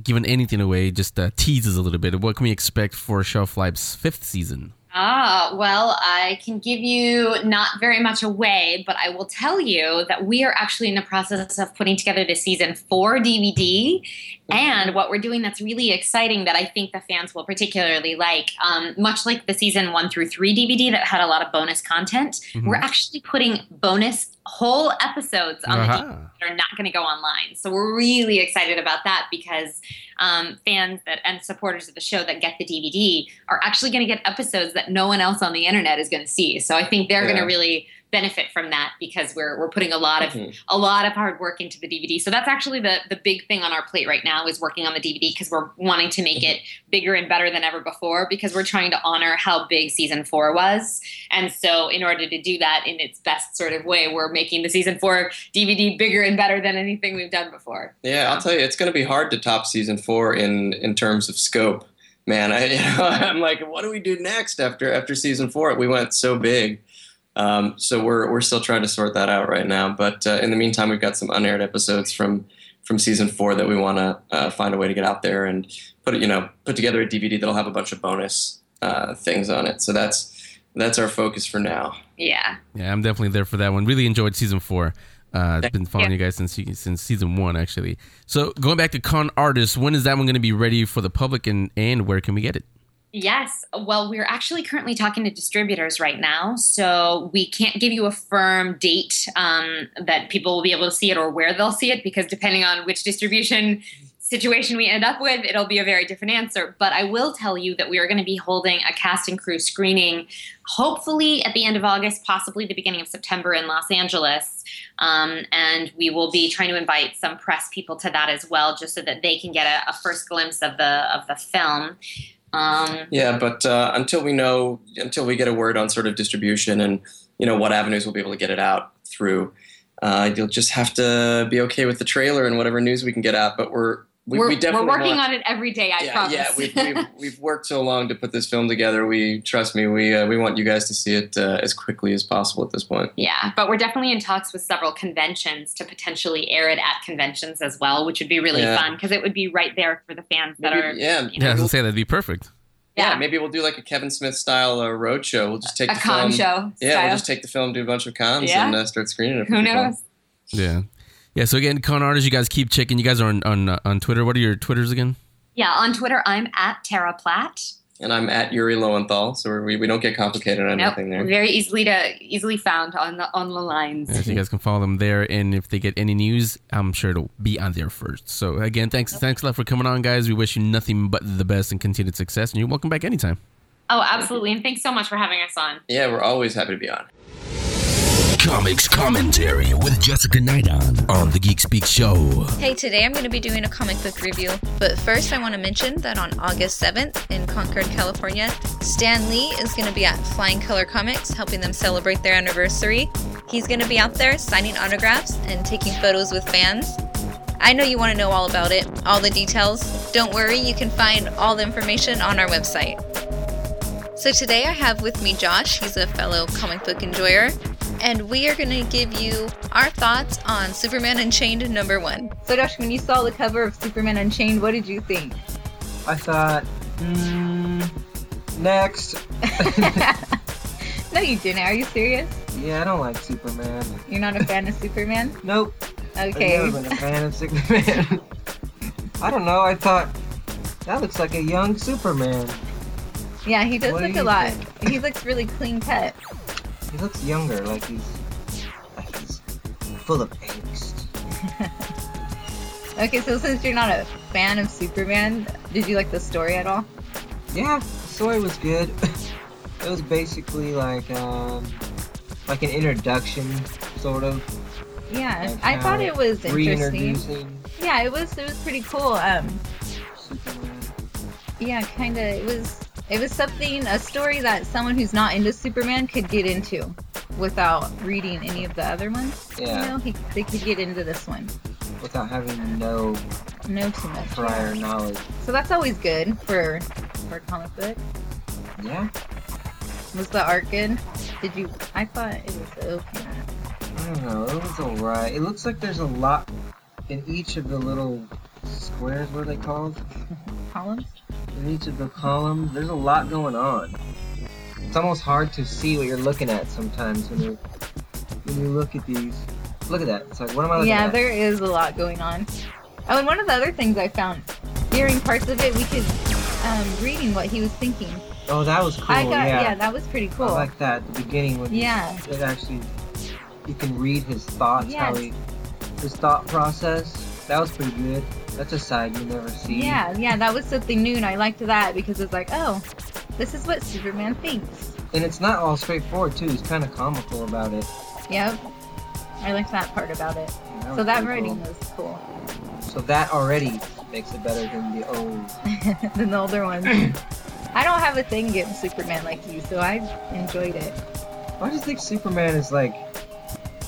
giving anything away, just teases a little bit. What can we expect for Shelf Life's 5th season? Ah, well, I can give you not very much away, but I will tell you that we are actually in the process of putting together this season 4 DVD. And what we're doing that's really exciting that I think the fans will particularly like, much like the season 1-3 DVD that had a lot of bonus content, we're actually putting bonus whole episodes on the DVD that are not going to go online. So we're really excited about that because fans and supporters of the show that get the DVD are actually going to get episodes that no one else on the internet is going to see. So I think they're going to really benefit from that because we're putting a lot of hard work into the DVD. So that's actually the big thing on our plate right now is working on the DVD because we're wanting to make it bigger and better than ever before because we're trying to honor how big season 4 was. And so in order to do that in its best sort of way, we're making the season 4 DVD bigger and better than anything we've done before. Yeah, so. I'll tell you, it's going to be hard to top season 4 in terms of scope. Man, I'm like, what do we do next after season 4? We went so big. So we're still trying to sort that out right now. But in the meantime, we've got some unaired episodes from season 4 that we want to find a way to get out there and put together a DVD that'll have a bunch of bonus things on it. So that's our focus for now. Yeah. Yeah, I'm definitely there for that one. Really enjoyed season 4. I've been following you guys since season 1, actually. So going back to Con Artists, when is that one going to be ready for the public and where can we get it? Yes. Well, we're actually currently talking to distributors right now, so we can't give you a firm date that people will be able to see it or where they'll see it, because depending on which distribution situation we end up with, it'll be a very different answer. But I will tell you that we are going to be holding a cast and crew screening hopefully at the end of August, possibly the beginning of September in Los Angeles. And we will be trying to invite some press people to that as well, just so that they can get a first glimpse of the film. But until we get a word on sort of distribution and, you know, what avenues we'll be able to get it out through, you'll just have to be okay with the trailer and whatever news we can get out. But we're working on it every day. I promise. Yeah, we've worked so long to put this film together. We want you guys to see it as quickly as possible at this point. Yeah, but we're definitely in talks with several conventions to potentially air it at conventions as well, which would be really fun because it would be right there for the fans that are. Yeah, you know, I was gonna say that'd be perfect. Yeah, maybe we'll do like a Kevin Smith style road show. We'll just take the film, con show. Yeah, style. We'll just take the film, do a bunch of cons, and start screening it. Who knows? Yeah. Yeah, so again, Con Artists, you guys keep checking. You guys are on Twitter. What are your Twitters again? Yeah, on Twitter, I'm @TaraPlatt. And I'm at Yuri Lowenthal, so we don't get complicated on anything there. Very easily found on the lines. Yeah, so you guys can follow them there, and if they get any news, I'm sure it'll be on there first. So again, thanks a lot for coming on, guys. We wish you nothing but the best and continued success, and you're welcome back anytime. Oh, absolutely, and thanks so much for having us on. Yeah, we're always happy to be on. Comics Commentary with Jessica Nidon on The Geek Speak Show. Hey, today I'm going to be doing a comic book review. But first, I want to mention that on August 7th in Concord, California, Stan Lee is going to be at Flying Color Comics, helping them celebrate their anniversary. He's going to be out there signing autographs and taking photos with fans. I know you want to know all about it, all the details. Don't worry, you can find all the information on our website. So today I have with me Josh. He's a fellow comic book enjoyer. And we are going to give you our thoughts on Superman Unchained #1. So Josh, when you saw the cover of Superman Unchained, what did you think? I thought, next. No, you didn't. Are you serious? Yeah, I don't like Superman. You're not a fan of Superman? Nope. Okay. I've never been a fan of Superman. I don't know. I thought, that looks like a young Superman. Yeah, he does look a lot. He looks really clean cut. He looks younger, like he's full of angst. Okay, so since you're not a fan of Superman, did you like the story at all? Yeah, the story was good. It was basically like an introduction, sort of. Yeah, like I thought it was interesting. Yeah, it was pretty cool. Superman. Yeah, kind of. It was something, a story that someone who's not into Superman could get into without reading any of the other ones. Yeah. You know, they could get into this one. Without having no too much prior knowledge. So that's always good for comic books. Yeah. Was the art good? I thought it was okay. I don't know, it was alright. It looks like there's a lot in each of the little squares, what are they called? Columns? In each of the columns, there's a lot going on. It's almost hard to see what you're looking at sometimes when you look at these. Look at that. It's like, what am I looking at? Yeah, there is a lot going on. Oh, and one of the other things I found, hearing parts of it, we could, reading what he was thinking. Oh, that was cool. Yeah, that was pretty cool. I like that, at the beginning when it actually, you can read his thoughts, his thought process. That was pretty good. That's a side you never see. Yeah, that was something new, and I liked that because it's like, oh, this is what Superman thinks. And it's not all straightforward, too. He's kind of comical about it. Yep. I liked that part about it. Yeah, so that writing was cool. So that already makes it better than the old. Than the older ones. I don't have a thing against Superman like you, so I enjoyed it. I just think Superman is, like,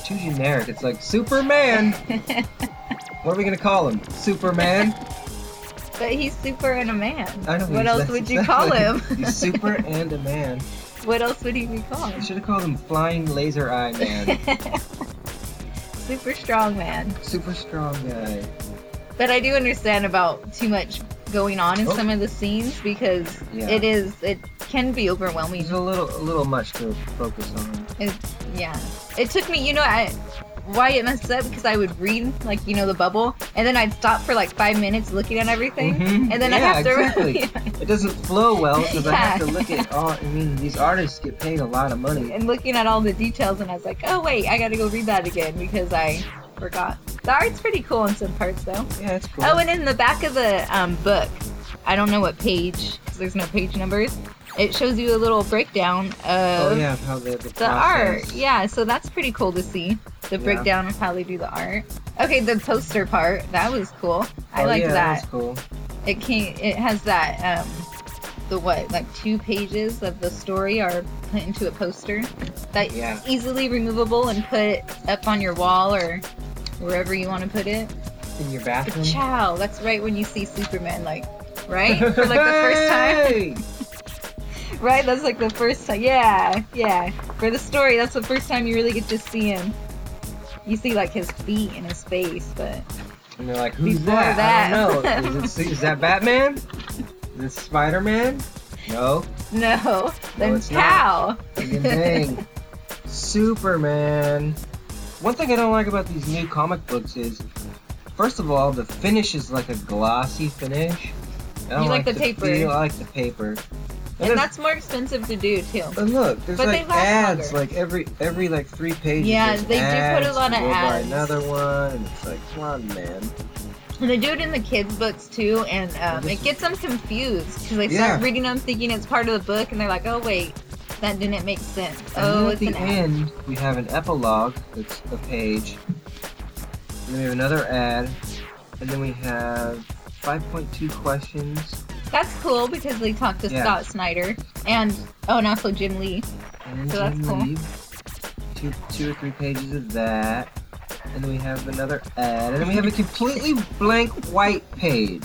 too generic. It's like, Superman! What are we going to call him? Superman? But he's super and a man. I know. What else would you call him? He's super and a man. What else would he be called? You should have called him Flying Laser Eye Man. Super Strong Man. Super Strong Guy. But I do understand about too much going on in some of the scenes because it can be overwhelming. It's a little much to focus on. It took me, why it messed up because I would read the bubble and then I'd stop for 5 minutes looking at everything and then I have to it doesn't flow well because I have to look at all these artists get paid a lot of money and looking at all the details and I was like, oh wait, I gotta go read that again because I forgot. The art's pretty cool in some parts though. Yeah, it's cool. Oh, and in the back of the book, I don't know what page because there's no page numbers, it shows you a little breakdown of how the art. Yeah, so that's pretty cool to see. The breakdown of how they do the art. Okay, the poster part, that was cool. I liked that. That was cool. It has that, two pages of the story are put into a poster that's easily removable and put up on your wall or wherever you want to put it. In your bathroom? Chow, that's right when you see Superman, right? For the first time. Right, that's the first time. Yeah. For the story, that's the first time you really get to see him. You see his feet and his face, but. And they're like, who's that? I don't know. Is that Batman? Is this Spider-Man? No. No. Then Cow. Dang. Superman. One thing I don't like about these new comic books is, first of all, the finish is like a glossy finish. I don't like the paper. I like the paper. And that's more expensive to do too. And look, there's ads longer. every 3 pages. Yeah, they do put a lot of ads. Buy another one. And it's like, come on, man. And they do it in the kids' books too, and it gets them confused because they start reading them thinking it's part of the book, and they're like, oh wait, that didn't make sense. And then at the end, we have an epilogue that's a page. And then we have another ad, and then we have 5.2 questions. That's cool because they talked to Scott Snyder and also Jim Lee. And so that's cool. Two or 3 pages of that. And then we have another ad. And then we have a completely blank white page.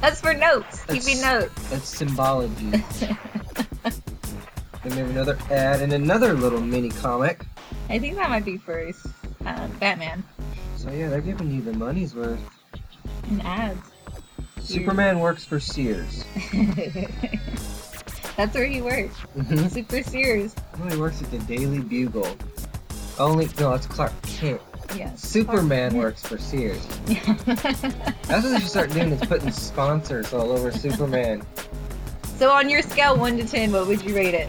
That's for notes. Keeping notes. That's symbology. Then we have another ad and another little mini comic. I think that might be first. Batman. So yeah, they're giving you the money's worth. And ads. Superman works for Sears. That's where he works. Mm-hmm. Super Sears. No, he works at the Daily Bugle. That's Clark Kent. Yeah. Superman works for Sears. Yeah. That's what they should start doing, is putting sponsors all over Superman. So on your scale 1 to 10, what would you rate it?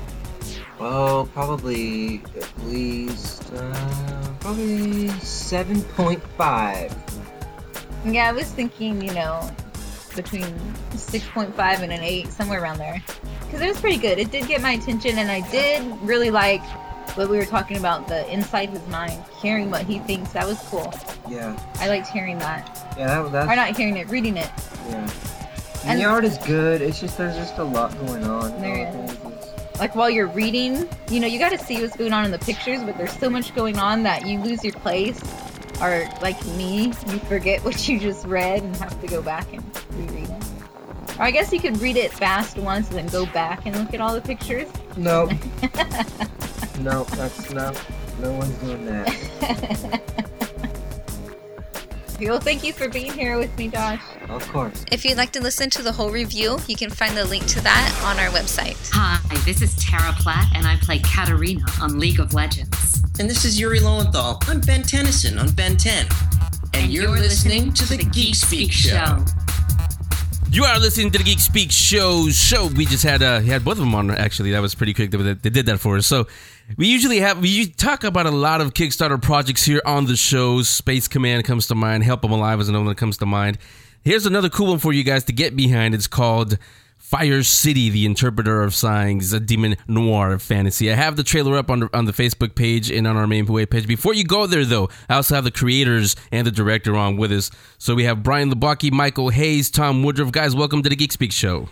Well, probably at least 7.5. Yeah, I was thinking, between 6.5 and an 8, somewhere around there. Because it was pretty good. It did get my attention, and I did really like what we were talking about, the inside his mind, hearing what he thinks. That was cool. Yeah. I liked hearing that. Yeah, that's... Or not hearing it, reading it. Yeah. And the art is good. It's just, there's just a lot going on. There is. While you're reading, you got to see what's going on in the pictures, but there's so much going on that you lose your place. Or, like me, you forget what you just read and have to go back and reread it. Or I guess you could read it fast once and then go back and look at all the pictures. No. No, that's not... No one's doing that. Well, thank you for being here with me, Josh. Of course. If you'd like to listen to the whole review, you can find the link to that on our website. Hi, this is Tara Platt, and I play Katarina on League of Legends. And this is Yuri Lowenthal. I'm Ben Tennyson on Ben 10. And you're listening to the Geek Speak Show. You are listening to the Geek Speak Show. We just had both of them on, actually. That was pretty quick. They did that for us. So we usually talk about a lot of Kickstarter projects here on the show. Space Command comes to mind. Help Them Alive is another one that comes to mind. Here's another cool one for you guys to get behind. It's called Fire City, The Interpreter of Signs, a demon noir fantasy. I have the trailer up on the Facebook page and on our main web page. Before you go there, though, I also have the creators and the director on with us. So we have Brian Labaki, Michael Hayes, Tom Woodruff. Guys, welcome to the Geek Speak Show.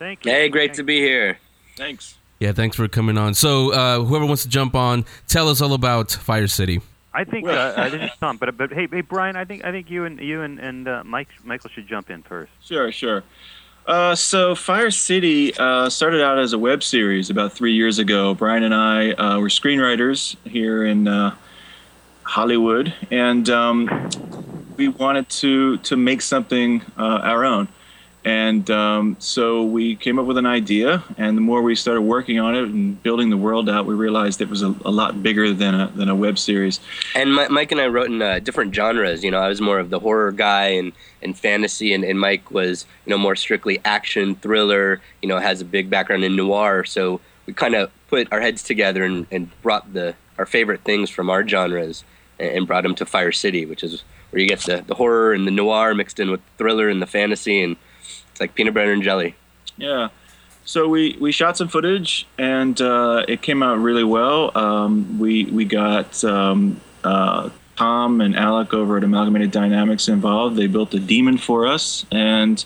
Thank you. Hey, great to be here. Thanks. Yeah, thanks for coming on. So whoever wants to jump on, tell us all about Fire City. I think this is Tom, but hey Brian, I think you and Michael should jump in first. Sure. So Fire City started out as a web series about 3 years ago. Brian and I were screenwriters here in Hollywood, and we wanted to make something our own. And so we came up with an idea, and the more we started working on it and building the world out, we realized it was a lot bigger than a web series. And Mike and I wrote in different genres. I was more of the horror guy and fantasy, and Mike was more strictly action, thriller, has a big background in noir. So we kind of put our heads together and brought our favorite things from our genres and brought them to Fire City, which is where you get the horror and the noir mixed in with thriller and the fantasy, and it's like peanut butter and jelly. Yeah. So we shot some footage, and it came out really well. We got Tom and Alec over at Amalgamated Dynamics involved. They built a demon for us, and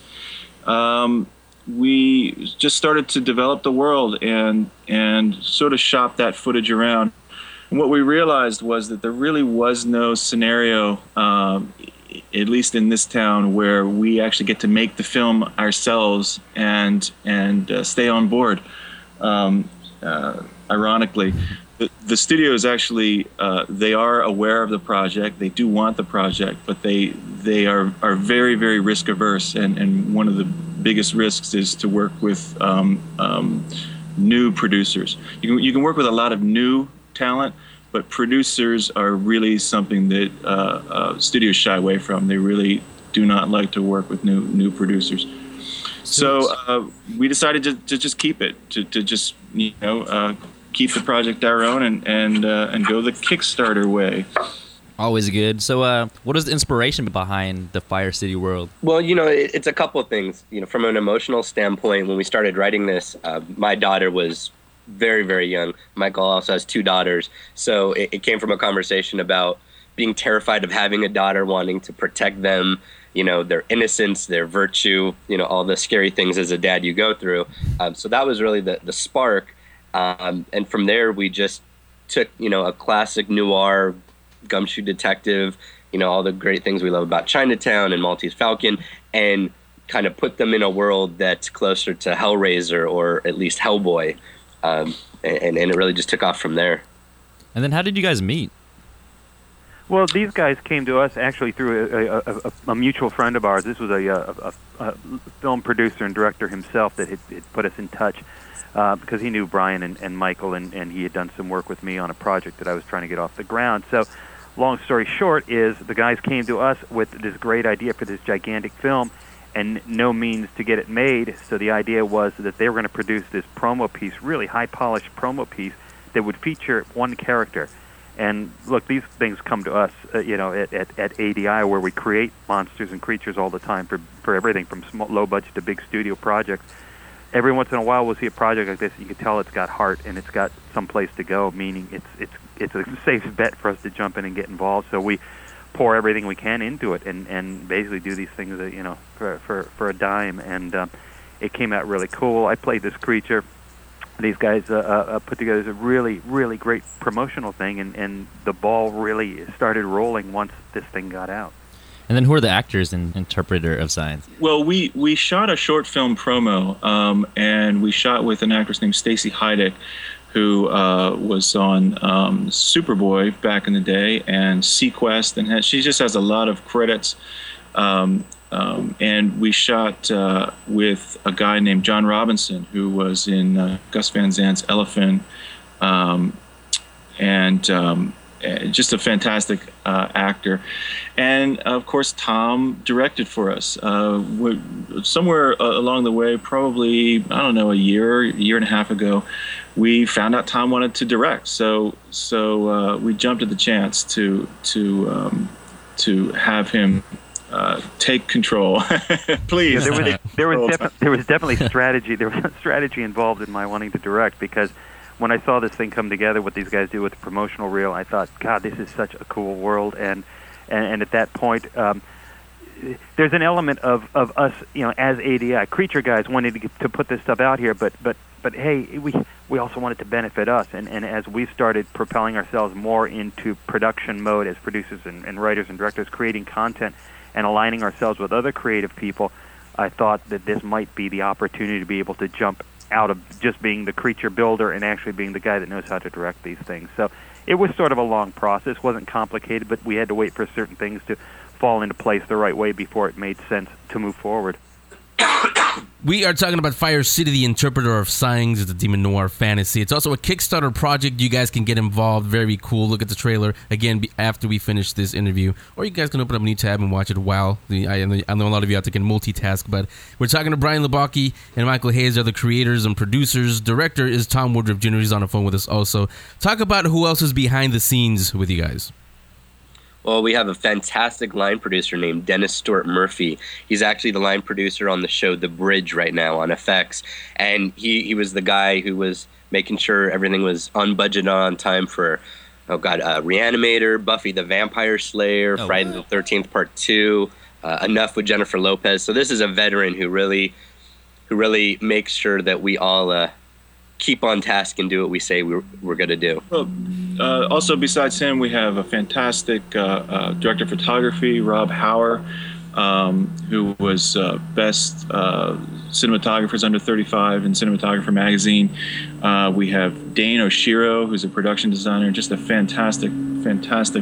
we just started to develop the world and sort of shop that footage around. And what we realized was that there really was no scenario, at least in this town, where we actually get to make the film ourselves and stay on board. Ironically, the studios actually they are aware of the project. They do want the project, but they are very, very risk averse. And one of the biggest risks is to work with new producers. You can work with a lot of new talent, but producers are really something that studios shy away from. They really do not like to work with new producers. So we decided to just keep it, to just, you know, keep the project our own and go the Kickstarter way. Always good. So what is the inspiration behind the Fire City world? Well, you know, it's a couple of things. You know, from an emotional standpoint, when we started writing this, my daughter was very, very young. Michael also has two daughters. So it came from a conversation about being terrified of having a daughter, wanting to protect them, you know, their innocence, their virtue, you know, all the scary things as a dad you go through. So that was really the spark. And from there, we just took, you know, a classic noir gumshoe detective, you know, all the great things we love about Chinatown and Maltese Falcon, and kind of put them in a world that's closer to Hellraiser or at least Hellboy. And it really just took off from there. And then how did you guys meet? Well, these guys came to us actually through a mutual friend of ours. This was a film producer and director himself that had put us in touch because he knew Brian and Michael, and he had done some work with me on a project that I was trying to get off the ground. So long story short is the guys came to us with this great idea for this gigantic film and no means to get it made. So the idea was that they were going to produce this promo piece, really high-polished promo piece that would feature one character. And look, these things come to us, you know, at ADI, where we create monsters and creatures all the time for everything from small, low budget to big studio projects. Every once in a while, we'll see a project like this, and you can tell it's got heart and it's got some place to go. Meaning, it's a safe bet for us to jump in and get involved. So we pour everything we can into it, and basically do these things that, you know, for a dime. And it came out really cool. I played this creature. These guys put together a really, really great promotional thing, and the ball really started rolling once this thing got out. And then who are the actors in Interpreter of Signs? Well, we shot a short film promo, and we shot with an actress named Stacey Heideck, who was on Superboy back in the day and Sequest, and she just has a lot of credits. And we shot with a guy named John Robinson, who was in Gus Van Sant's Elephant, and just a fantastic actor. And of course, Tom directed for us. Somewhere along the way, probably, I don't know, a year and a half ago, we found out Tom wanted to direct. So we jumped at the chance to have him. Take control, please. Yeah, there was strategy involved in my wanting to direct, because when I saw this thing come together, what these guys do with the promotional reel, I thought, God, this is such a cool world. And at that point, there's an element of us, you know, as ADI creature guys wanting to put this stuff out here, but hey, we also wanted to benefit us. And as we started propelling ourselves more into production mode as producers and writers and directors, creating content and aligning ourselves with other creative people, I thought that this might be the opportunity to be able to jump out of just being the creature builder and actually being the guy that knows how to direct these things. So it was sort of a long process. It wasn't complicated, but we had to wait for certain things to fall into place the right way before it made sense to move forward. We are talking about Fire City, the Interpreter of Signs. It's a demon noir fantasy. It's also a Kickstarter project. You guys can get involved. Very cool. Look at the trailer again after we finish this interview, or you guys can open up a new tab and watch it. Wow, I know a lot of you out there can multitask, but we're talking to Brian Labaki and Michael Hayes, are the creators and producers. Director is Tom Woodruff Jr. He's on the phone with us also. Talk about who else is behind the scenes with you guys. Well, we have a fantastic line producer named Dennis Stewart Murphy. He's actually the line producer on the show The Bridge right now on FX. And he was the guy who was making sure everything was on budget and on time for, Reanimator, Buffy the Vampire Slayer, Friday the 13th Part 2, Enough with Jennifer Lopez. So this is a veteran who really makes sure that we all keep on task and do what we say we're going to do. Well, also besides him, we have a fantastic director of photography, Rob Hauer, who was best cinematographers under 35 in Cinematographer magazine. We have Dane Oshiro, who's a production designer, just a fantastic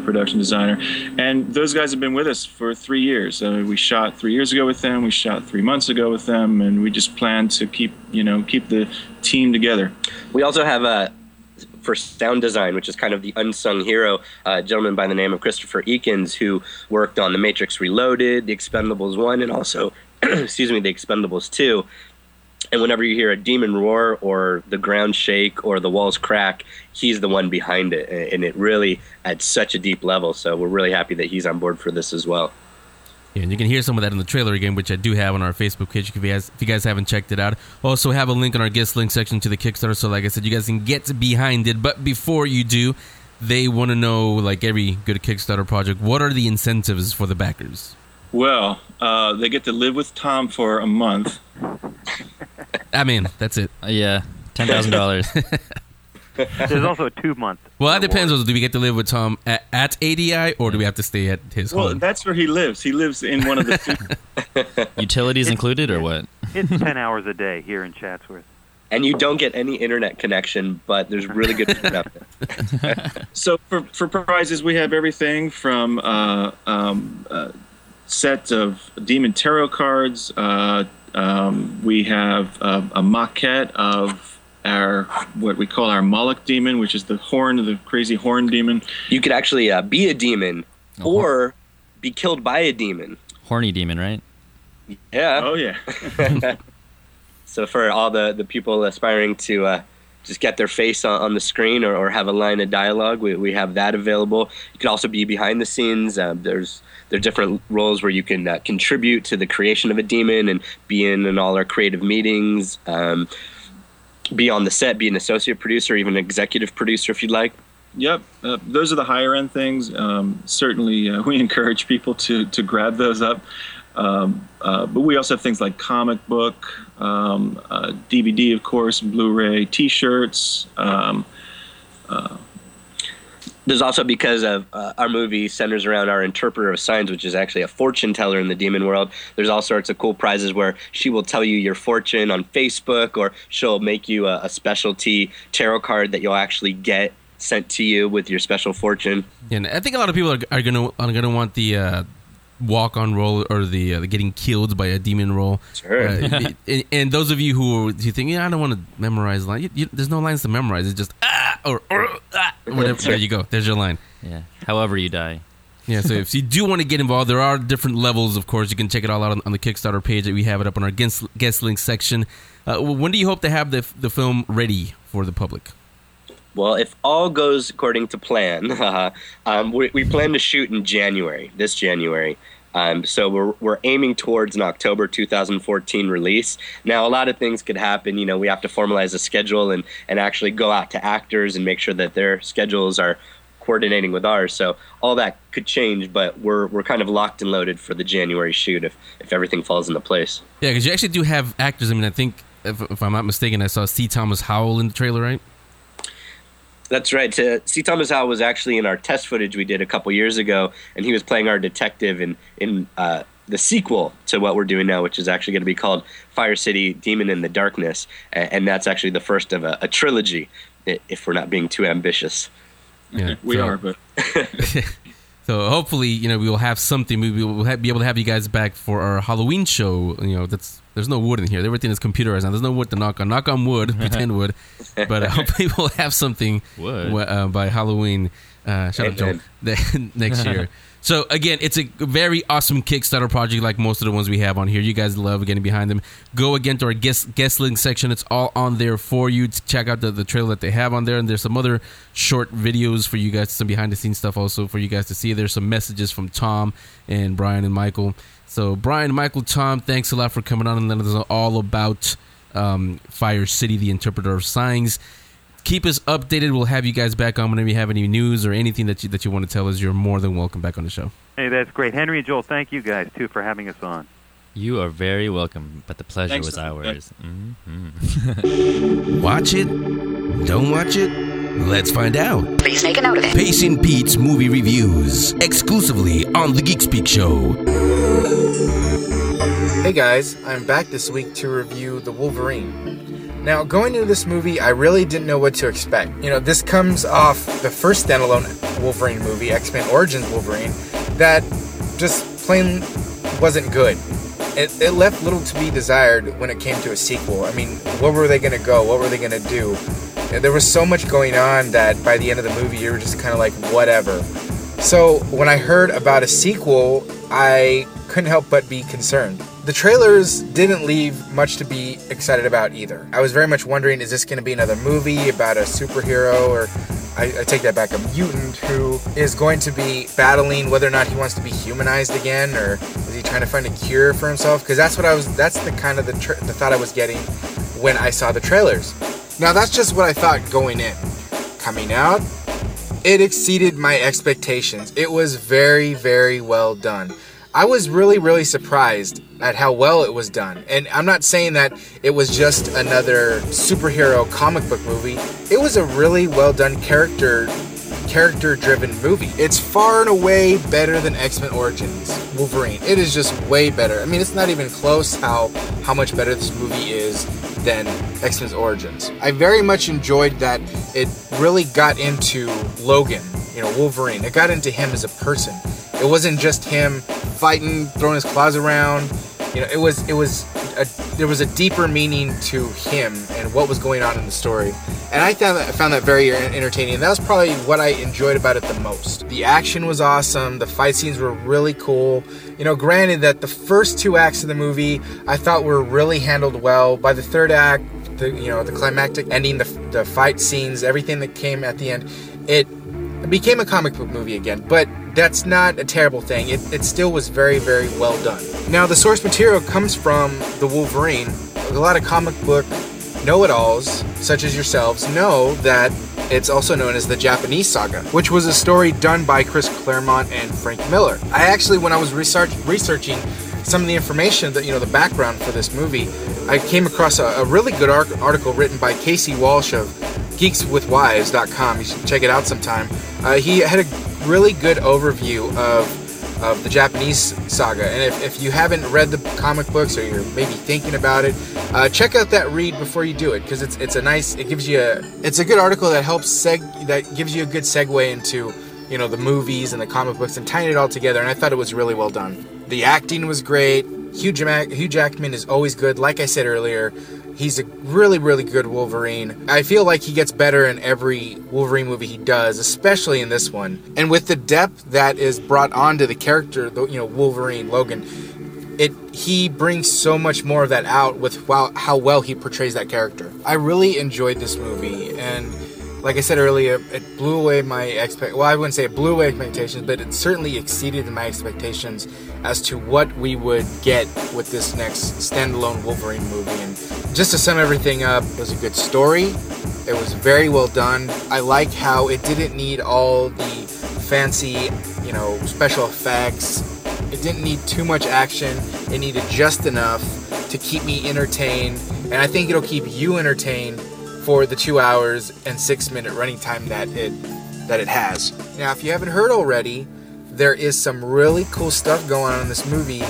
production designer. And those guys have been with us for 3 years. We shot 3 years ago with them. We shot 3 months ago with them, and we just plan to keep the team together. We also have a for sound design, which is kind of the unsung hero, a gentleman by the name of Christopher Eakins, who worked on The Matrix Reloaded, The Expendables 1, and also, excuse me, The Expendables 2. And whenever you hear a demon roar or the ground shake or the walls crack, he's the one behind it. And it really at such a deep level. So we're really happy that he's on board for this as well. Yeah, and you can hear some of that in the trailer again, which I do have on our Facebook page if you guys haven't checked it out. Also have a link in our guest link section to the Kickstarter. So like I said, you guys can get behind it. But before you do, they want to know, like every good Kickstarter project, what are the incentives for the backers? Well, they get to live with Tom for a month. I mean, that's it. Yeah, $10,000. There's also a 2-month. Well, that depends. Do we get to live with Tom at ADI, or do we have to stay at his home? Well, that's where he lives. He lives in one of the two. Utilities included, or what? It's 10 hours a day here in Chatsworth. And you don't get any internet connection, but there's really good stuff there. So for prizes, we have everything from sets of Demon Tarot cards. We have a maquette of our what we call our Moloch demon, which is the horn, the crazy horn demon. You could actually be a demon or be killed by a demon. Horny demon, right? Yeah. Oh, yeah. So for all the people aspiring to just get their face on the screen or have a line of dialogue, we have that available. You could also be behind the scenes. There are different roles where you can contribute to the creation of a demon and be in all our creative meetings, be on the set, be an associate producer, even executive producer if you'd like. Yep. Those are the higher end things. Certainly we encourage people to grab those up. But we also have things like comic book, DVD, of course, Blu-ray, T-shirts. There's also, because of our movie centers around our interpreter of signs, which is actually a fortune teller in the demon world. There's all sorts of cool prizes where she will tell you your fortune on Facebook, or she'll make you a specialty tarot card that you'll actually get sent to you with your special fortune. And I think a lot of people are gonna want the walk on roll or the getting killed by a demon roll. Sure. And those of you who think, I don't want to memorize lines. There's no lines to memorize. It's just or whatever. There you go. There's your line. Yeah. However you die. Yeah. So if you do want to get involved, there are different levels. Of course, you can check it all out on the Kickstarter page. We have it up on our guest link section. When do you hope to have the film ready for the public? Well, if all goes according to plan, we plan to shoot in January, this January. So we're aiming towards an October 2014 release. Now, a lot of things could happen. We have to formalize a schedule and actually go out to actors and make sure that their schedules are coordinating with ours. So all that could change, but we're kind of locked and loaded for the January shoot if everything falls into place. Yeah, because you actually do have actors. I mean, I think, if I'm not mistaken, I saw C. Thomas Howell in the trailer, right? That's right. C. Thomas Howell was actually in our test footage we did a couple years ago, and he was playing our detective in the sequel to what we're doing now, which is actually going to be called Fire City: Demon in the Darkness, and that's actually the first of a trilogy, if we're not being too ambitious. Yeah, we are, but... So hopefully, we will have something. We will be able to have you guys back for our Halloween show. There's no wood in here. Everything is computerized now. There's no wood to knock on. Knock on wood, pretend wood. But hopefully we'll have something by Halloween. Shout out, Joel. Next year. So again, it's a very awesome Kickstarter project, like most of the ones we have on here. You guys love getting behind them. Go again to our guest link section. It's all on there for you to check out the trailer that they have on there. And there's some other short videos for you guys, some behind-the-scenes stuff also for you guys to see. There's some messages from Tom and Brian and Michael. So Brian, Michael, Tom, thanks a lot for coming on and letting us know all about Fire City, the Interpreter of Signs. Keep us updated. We'll have you guys back on whenever you have any news or anything that you want to tell us. You're more than welcome back on the show. Hey, that's great. Henry and Joel, thank you guys, too, for having us on. You are very welcome, but the pleasure was ours. Mm-hmm. Watch it? Don't watch it? Let's find out. Please make a note of it. Pace and Pete's Movie Reviews, exclusively on The Geek Speak Show. Hey, guys. I'm back this week to review The Wolverine. Now, going into this movie, I really didn't know what to expect. This comes off the first standalone Wolverine movie, X-Men Origins Wolverine, that just plain wasn't good. It left little to be desired when it came to a sequel. I mean, what were they going to do? There was so much going on that by the end of the movie, you were just kind of like, whatever. So when I heard about a sequel, I couldn't help but be concerned. The trailers didn't leave much to be excited about either. I was very much wondering, is this going to be another movie about a superhero? Or I take that back, a mutant who is going to be battling whether or not he wants to be humanized again, or is he trying to find a cure for himself? Because that's the thought I was getting when I saw the trailers. Now that's just what I thought going in. Coming out, it exceeded my expectations. It was very, very well done. I was really, really surprised at how well it was done. And I'm not saying that it was just another superhero comic book movie. It was a really well done character-driven movie. It's far and away better than X-Men Origins Wolverine. It is just way better. I mean, it's not even close how much better this movie is than X-Men's Origins. I very much enjoyed that it really got into Logan, Wolverine. It got into him as a person. It wasn't just him fighting, throwing his claws around. There was a deeper meaning to him and what was going on in the story. And I found that very entertaining. That was probably what I enjoyed about it the most. The action was awesome. The fight scenes were really cool. Granted that the first two acts of the movie I thought were really handled well. By the third act, the climactic ending, the fight scenes, everything that came at the end, it became a comic book movie again, but that's not a terrible thing. It still was very, very well done. Now, the source material comes from the Wolverine. A lot of comic book know-it-alls, such as yourselves, know that it's also known as the Japanese Saga, which was a story done by Chris Claremont and Frank Miller. I actually, when I was researching some of the information, that the background for this movie, I came across a really good article written by Casey Walsh of GeeksWithWives.com. You should check it out sometime. He had a really good overview of the Japanese Saga, and if you haven't read the comic books, or you're maybe thinking about it, check out that read before you do it, because it's a good article that gives you a good segue into the movies and the comic books and tying it all together. And I thought it was really well done. The acting was great. Hugh Jackman is always good. Like I said earlier, he's a really, really good Wolverine. I feel like he gets better in every Wolverine movie he does, especially in this one. And with the depth that is brought onto the character, Wolverine, Logan, he brings so much more of that out with how well he portrays that character. I really enjoyed this movie, and like I said earlier, it blew away my expectations. Well, I wouldn't say it blew away expectations, but it certainly exceeded my expectations as to what we would get with this next standalone Wolverine movie. And just to sum everything up, it was a good story. It was very well done. I like how it didn't need all the fancy, special effects. It didn't need too much action. It needed just enough to keep me entertained. And I think it'll keep you entertained for the 2 hours and 6-minute running time that it has. Now, if you haven't heard already, there is some really cool stuff going on in this movie,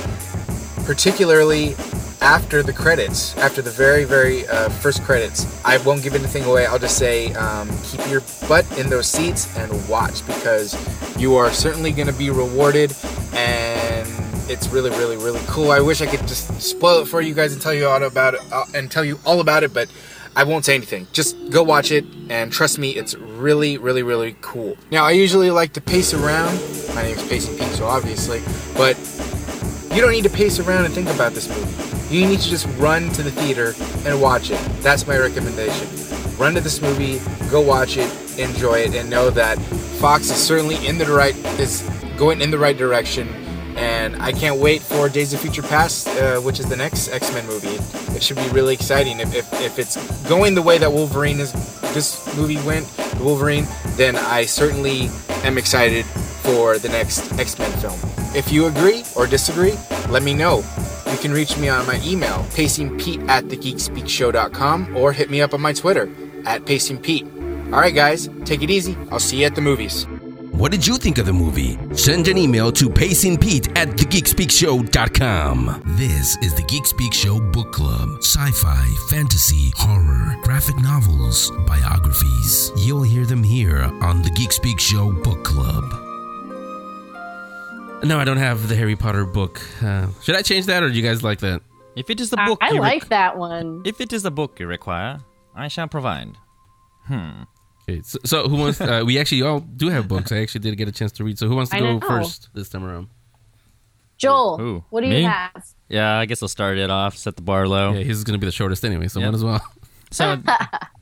particularly after the credits, after the very, very first credits. I won't give anything away. I'll just say keep your butt in those seats and watch, because you are certainly going to be rewarded, and it's really, really, really cool. I wish I could just spoil it for you guys and tell you all about it, but I won't say anything. Just go watch it, and trust me, it's really, really, really cool. Now, I usually like to pace around. My name is Pacey Pete, so obviously, but you don't need to pace around and think about this movie. You need to just run to the theater and watch it. That's my recommendation. Run to this movie, go watch it, enjoy it, and know that Fox is certainly going in the right direction. And I can't wait for Days of Future Past, which is the next X-Men movie. It should be really exciting. If it's going the way that this movie went, then I certainly am excited for the next X-Men film. If you agree or disagree, let me know. You can reach me on my email, pacingpete@thegeekspeakshow.com, or hit me up on my Twitter, @pacingpete. All right, guys, take it easy. I'll see you at the movies. What did you think of the movie? Send an email to pacingpete@thegeekspeakshow.com. This is the Geek Speak Show Book Club. Sci-fi, fantasy, horror, graphic novels, biographies. You'll hear them here on the Geek Speak Show Book Club. No, I don't have the Harry Potter book. Should I change that, or do you guys like that? If it is the book I like that one. If it is the book you require, I shall provide. So who wants? We actually all do have books. I actually did get a chance to read. So who wants to go first this time around? Joel, what do you have? Yeah, I guess I'll start it off. Set the bar low. Yeah, his is going to be the shortest anyway, so might as well. So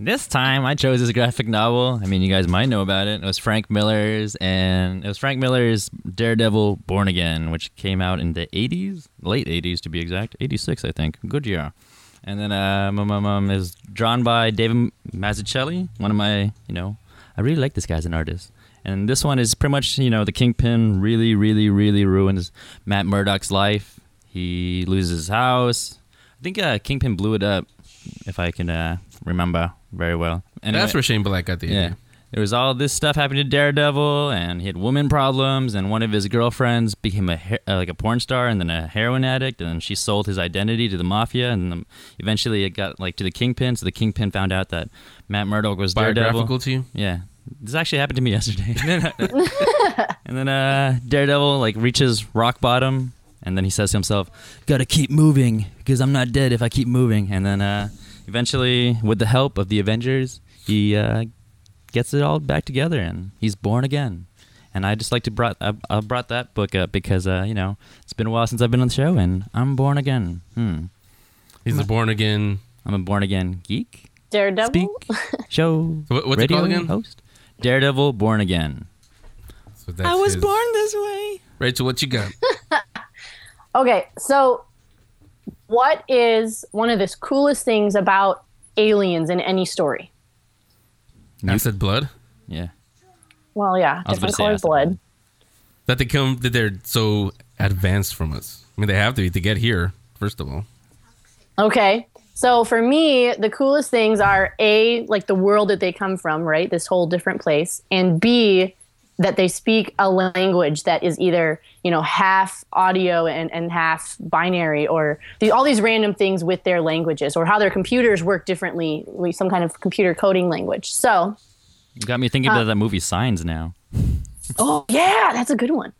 this time I chose this graphic novel. I mean, you guys might know about it. It was Frank Miller's, and it was Frank Miller's Daredevil Born Again, which came out in the 80s, late 80s to be exact, 86 I think, good year. And then it was drawn by David Mazzucchelli, one of my, I really like this guy as an artist. And this one is pretty much, the Kingpin really, really, really ruins Matt Murdock's life. He loses his house. I think Kingpin blew it up, if I can remember very well. Anyway, that's where Shane Black got the idea. There was all this stuff happening to Daredevil, and he had woman problems, and one of his girlfriends became a porn star and then a heroin addict, and then she sold his identity to the mafia, and then eventually it got to the Kingpin, so the Kingpin found out that Matt Murdock was Daredevil. Biographical to you? Yeah. This actually happened to me yesterday. And then Daredevil reaches rock bottom, and then he says to himself, gotta keep moving, because I'm not dead if I keep moving. And then eventually, with the help of the Avengers, he gets it all back together, and he's born again. And I just brought that book up because, it's been a while since I've been on the show, and I'm born again. He's a born again... I'm a born again geek. Daredevil? Speak, show, so what's radio it called again? Host. Daredevil Born Again. So I was born this way. Rachel, what you got? Okay, so what is one of the coolest things about aliens in any story? You said blood? Yeah. Well, yeah, different colored blood. That they're so advanced from us. I mean, they have to be to get here, first of all. Okay, so for me, the coolest things are A, the world that they come from, right? This whole different place, and B, that they speak a language that is either, half audio and half binary, or all these random things with their languages, or how their computers work differently with some kind of computer coding language. So, you got me thinking about that movie Signs now. Oh, yeah, that's a good one.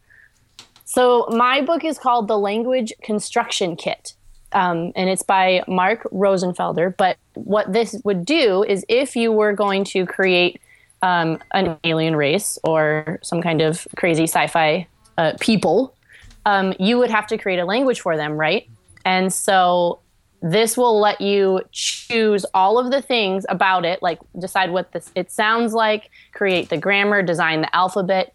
So my book is called The Language Construction Kit, and it's by Mark Rosenfelder. But what this would do is if you were going to create an alien race or some kind of crazy sci-fi people, you would have to create a language for them, right? And so this will let you choose all of the things about it, decide what it sounds like, create the grammar, design the alphabet,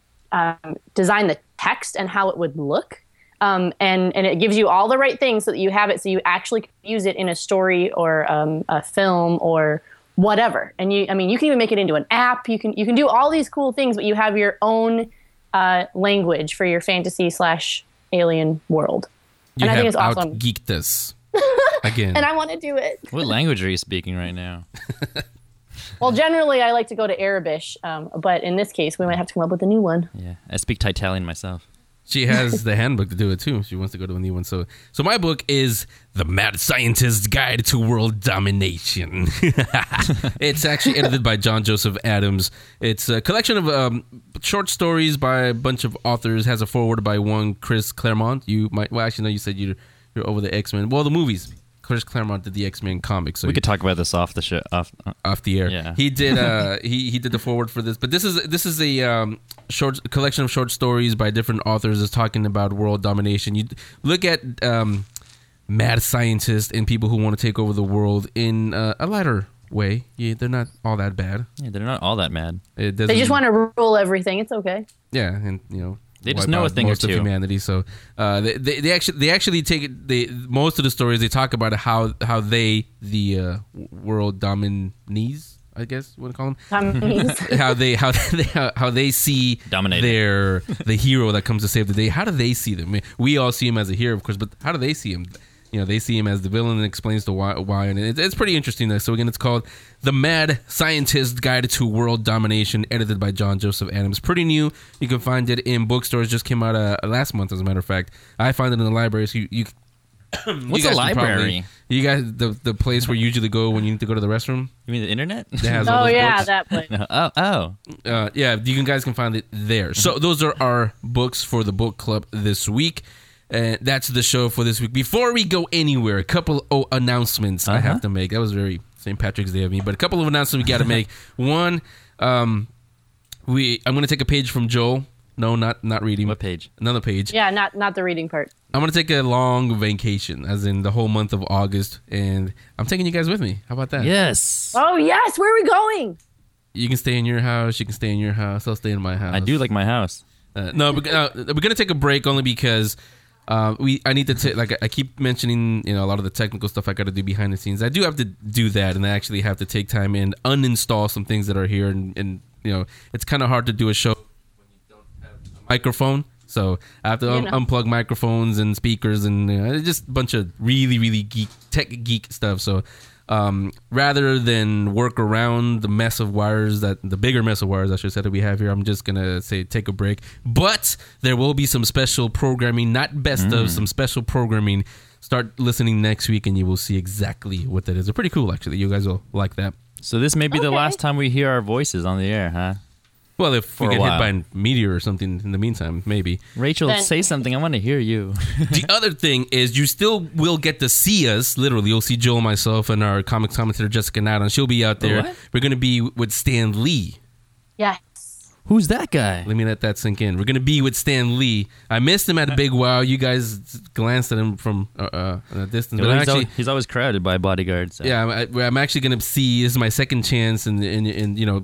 design the text and how it would look. And it gives you all the right things so that you have it so you actually can use it in a story or a film or whatever. And you can even make it into an app. You can do all these cool things, but you have your own language for your fantasy / alien world. And I think it's awesome. You have out-geeked us again. And I want to do it. What language are you speaking right now? Well, generally I like to go to Arabish, but in this case we might have to come up with a new one. Yeah, I speak Italian myself. She has the handbook to do it too. She wants to go to a new one. So my book is The Mad Scientist's Guide to World Domination. It's actually edited by John Joseph Adams. It's a collection of short stories by a bunch of authors. Has a foreword by one Chris Claremont. You said you're over the X-Men. Well, the movies. Chris Claremont did the X-Men comics. So we could talk about this off the show, off the air. Yeah. He did. He did the foreword for this. But this is a short collection of short stories by different authors is talking about world domination. You look at mad scientists and people who want to take over the world in a lighter way. Yeah, they're not all that bad. Yeah, they're not all that mad. They just want to rule everything. It's okay. Yeah, and they just know a thing or two. Humanity, so they actually most of the stories they talk about how the world dominees, I guess you want to call them, how they see dominated the hero that comes to save the day. How do they see them? I mean, we all see him as a hero, of course, but how do they see him? They see him as the villain and explains the why, and it's pretty interesting though. So again, it's called The Mad Scientist's Guide to World Domination, edited by John Joseph Adams. Pretty new. You can find it in bookstores. Just came out last month, as a matter of fact. I found it in the library. So you what's a library? You guys, the place where you usually go when you need to go to the restroom. You mean the internet? That place. You guys can find it there. So those are our books for the book club this week. That's the show for this week. Before we go anywhere, a couple of announcements I have to make. That was very St. Patrick's Day of me, but a couple of announcements we got to make. One, I'm going to take a page from Joel. No, not reading. What page? Another page. Yeah, not the reading part. I'm going to take a long vacation, as in the whole month of August, and I'm taking you guys with me. How about that? Yes. Oh, yes. Where are we going? You can stay in your house. You can stay in your house. I'll stay in my house. I do like my house. No, we're going to take a break only because I need to I keep mentioning, you know, a lot of the technical stuff I got to do behind the scenes. I do have to do that, and I actually have to take time and uninstall some things that are here, and you know, it's kind of hard to do a show microphone, so I have to unplug microphones and speakers and just a bunch of really, really tech geek stuff. So rather than work around the mess of wires that we have here, I'm just gonna say take a break. But there will be some special programming, not best of, some special programming. Start listening next week, and you will see exactly what that is. They're pretty cool, actually. You guys will like that. So this may be the last time we hear our voices on the air, huh? Well, if we get hit by a meteor or something in the meantime, maybe. Rachel, say something. I want to hear you. The other thing is you still will get to see us. Literally, you'll see Joel, myself, and our comics commentator, Jessica Nada. She'll be out there. What? We're going to be with Stan Lee. Yes. Who's that guy? Let me let that sink in. We're going to be with Stan Lee. I missed him at a Big Wow. You guys glanced at him from a distance. But he's always crowded by bodyguards. So. Yeah, I'm actually going to see. This is my second chance, and you know,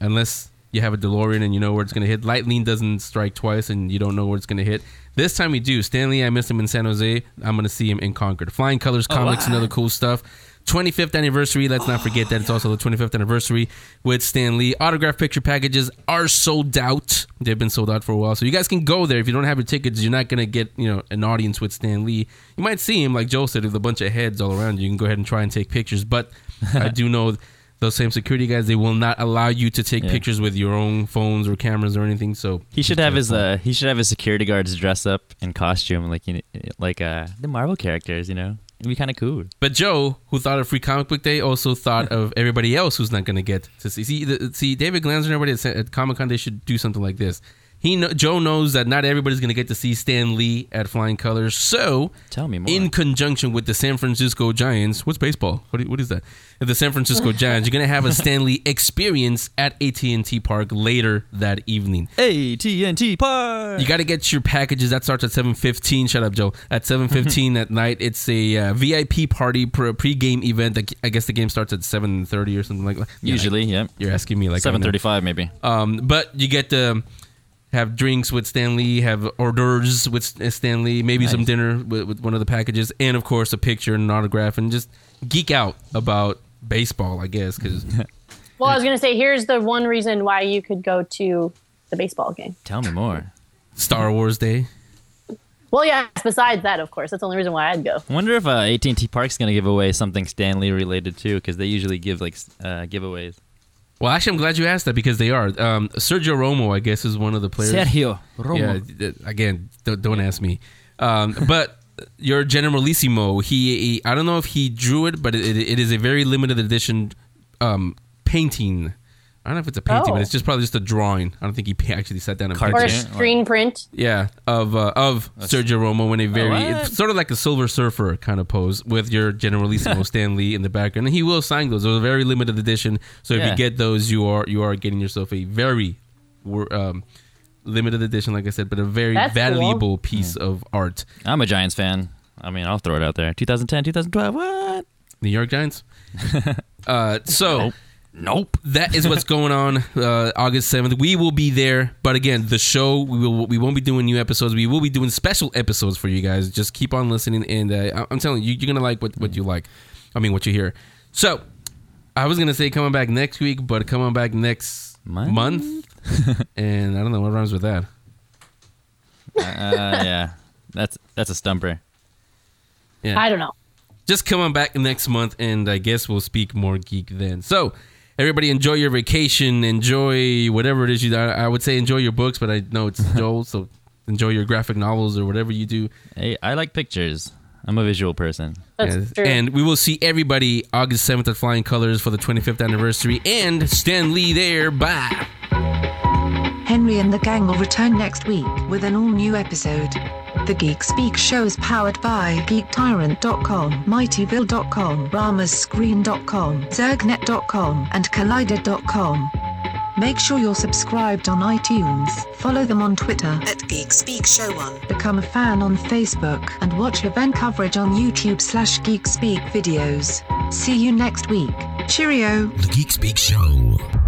unless... You have a DeLorean and you know where it's going to hit. Lightning doesn't strike twice and you don't know where it's going to hit. This time we do. Stan Lee, I missed him in San Jose. I'm going to see him in Concord. Flying Colors Comics and other cool stuff. 25th anniversary. Let's not forget that. It's also the 25th anniversary with Stan Lee. Autograph picture packages are sold out. They've been sold out for a while. So you guys can go there. If you don't have your tickets, you're not going to get, you know, an audience with Stan Lee. You might see him, like Joel said, with a bunch of heads all around you. You can go ahead and try and take pictures. But I do know... Those same security guys, they will not allow you to take pictures with your own phones or cameras or anything. So he should have his security guards dress up in costume like the Marvel characters, you know. It'd be kind of cool. But Joe, who thought of Free Comic Book Day, also thought of everybody else who's not going to get to see. See, David Glanz and everybody at Comic-Con, they should do something like this. Joe knows that not everybody's going to get to see Stan Lee at Flying Colors. So, tell me more. In conjunction with the San Francisco Giants, what's baseball? What is that? The San Francisco Giants, you're going to have a Stan Lee experience at AT&T Park later that evening. AT&T Park! You got to get your packages. That starts at 7:15. Shut up, Joe. At 7:15 at night, it's a VIP party pre-game event. I guess the game starts at 7:30 or something like that. Usually, yeah. You're asking me like 7:35 maybe. But you get the... Have drinks with Stan Lee, have hors d'oeuvres with Stan Lee, maybe some dinner with one of the packages, and, of course, a picture and an autograph, and just geek out about baseball, I guess. Cause, well, I was going to say, here's the one reason why you could go to the baseball game. Tell me more. Star Wars Day. Well, yes, besides that, of course. That's the only reason why I'd go. I wonder if AT&T Park's going to give away something Stan Lee related, too, because they usually give giveaways. Well, actually, I'm glad you asked that because they are. Sergio Romo, I guess, is one of the players. Sergio Romo. Yeah, again, don't ask me. But your Generalissimo, he I don't know if he drew it, but it is a very limited edition painting. I don't know if it's a painting, but it's just probably just a drawing. I don't think he actually sat down and painted. Or a screen print. Yeah, of Sergio Romo in a very... It's sort of like a Silver Surfer kind of pose with your Generalissimo Stan Lee in the background. And he will sign those. They're a very limited edition. So if you get those, you are getting yourself a very limited edition, like I said, but a very valuable piece of art. I'm a Giants fan. I mean, I'll throw it out there. 2010, 2012, what? New York Giants? Nope. That is what's going on August 7th. We will be there. But again, the show, we won't be doing new episodes. We will be doing special episodes for you guys. Just keep on listening. And I'm telling you, you're going to like what you like. I mean, what you hear. So I was going to say coming back next week, but coming back next month. And I don't know what rhymes with that. Yeah. That's a stumper. Yeah. I don't know. Just coming back next month. And I guess we'll speak more geek then. So. Everybody enjoy your vacation, enjoy whatever it is you... I would say enjoy your books, but I know it's Joel, so enjoy your graphic novels or whatever you do. Hey, I like pictures. I'm a visual person. That's true. And we will see everybody August 7th at Flying Colors for the 25th anniversary, and Stan Lee there. Bye! Henry and the gang will return next week with an all-new episode. The Geek Speak shows powered by GeekTyrant.com, Mightyville.com, RamaScreen.com, Zergnet.net.com, and Collider.com. Make sure you're subscribed on iTunes, follow them on Twitter at GeekSpeakShow1, become a fan on Facebook, and watch event coverage on YouTube/GeekSpeak videos. See you next week. Cheerio. The Geek Speak Show.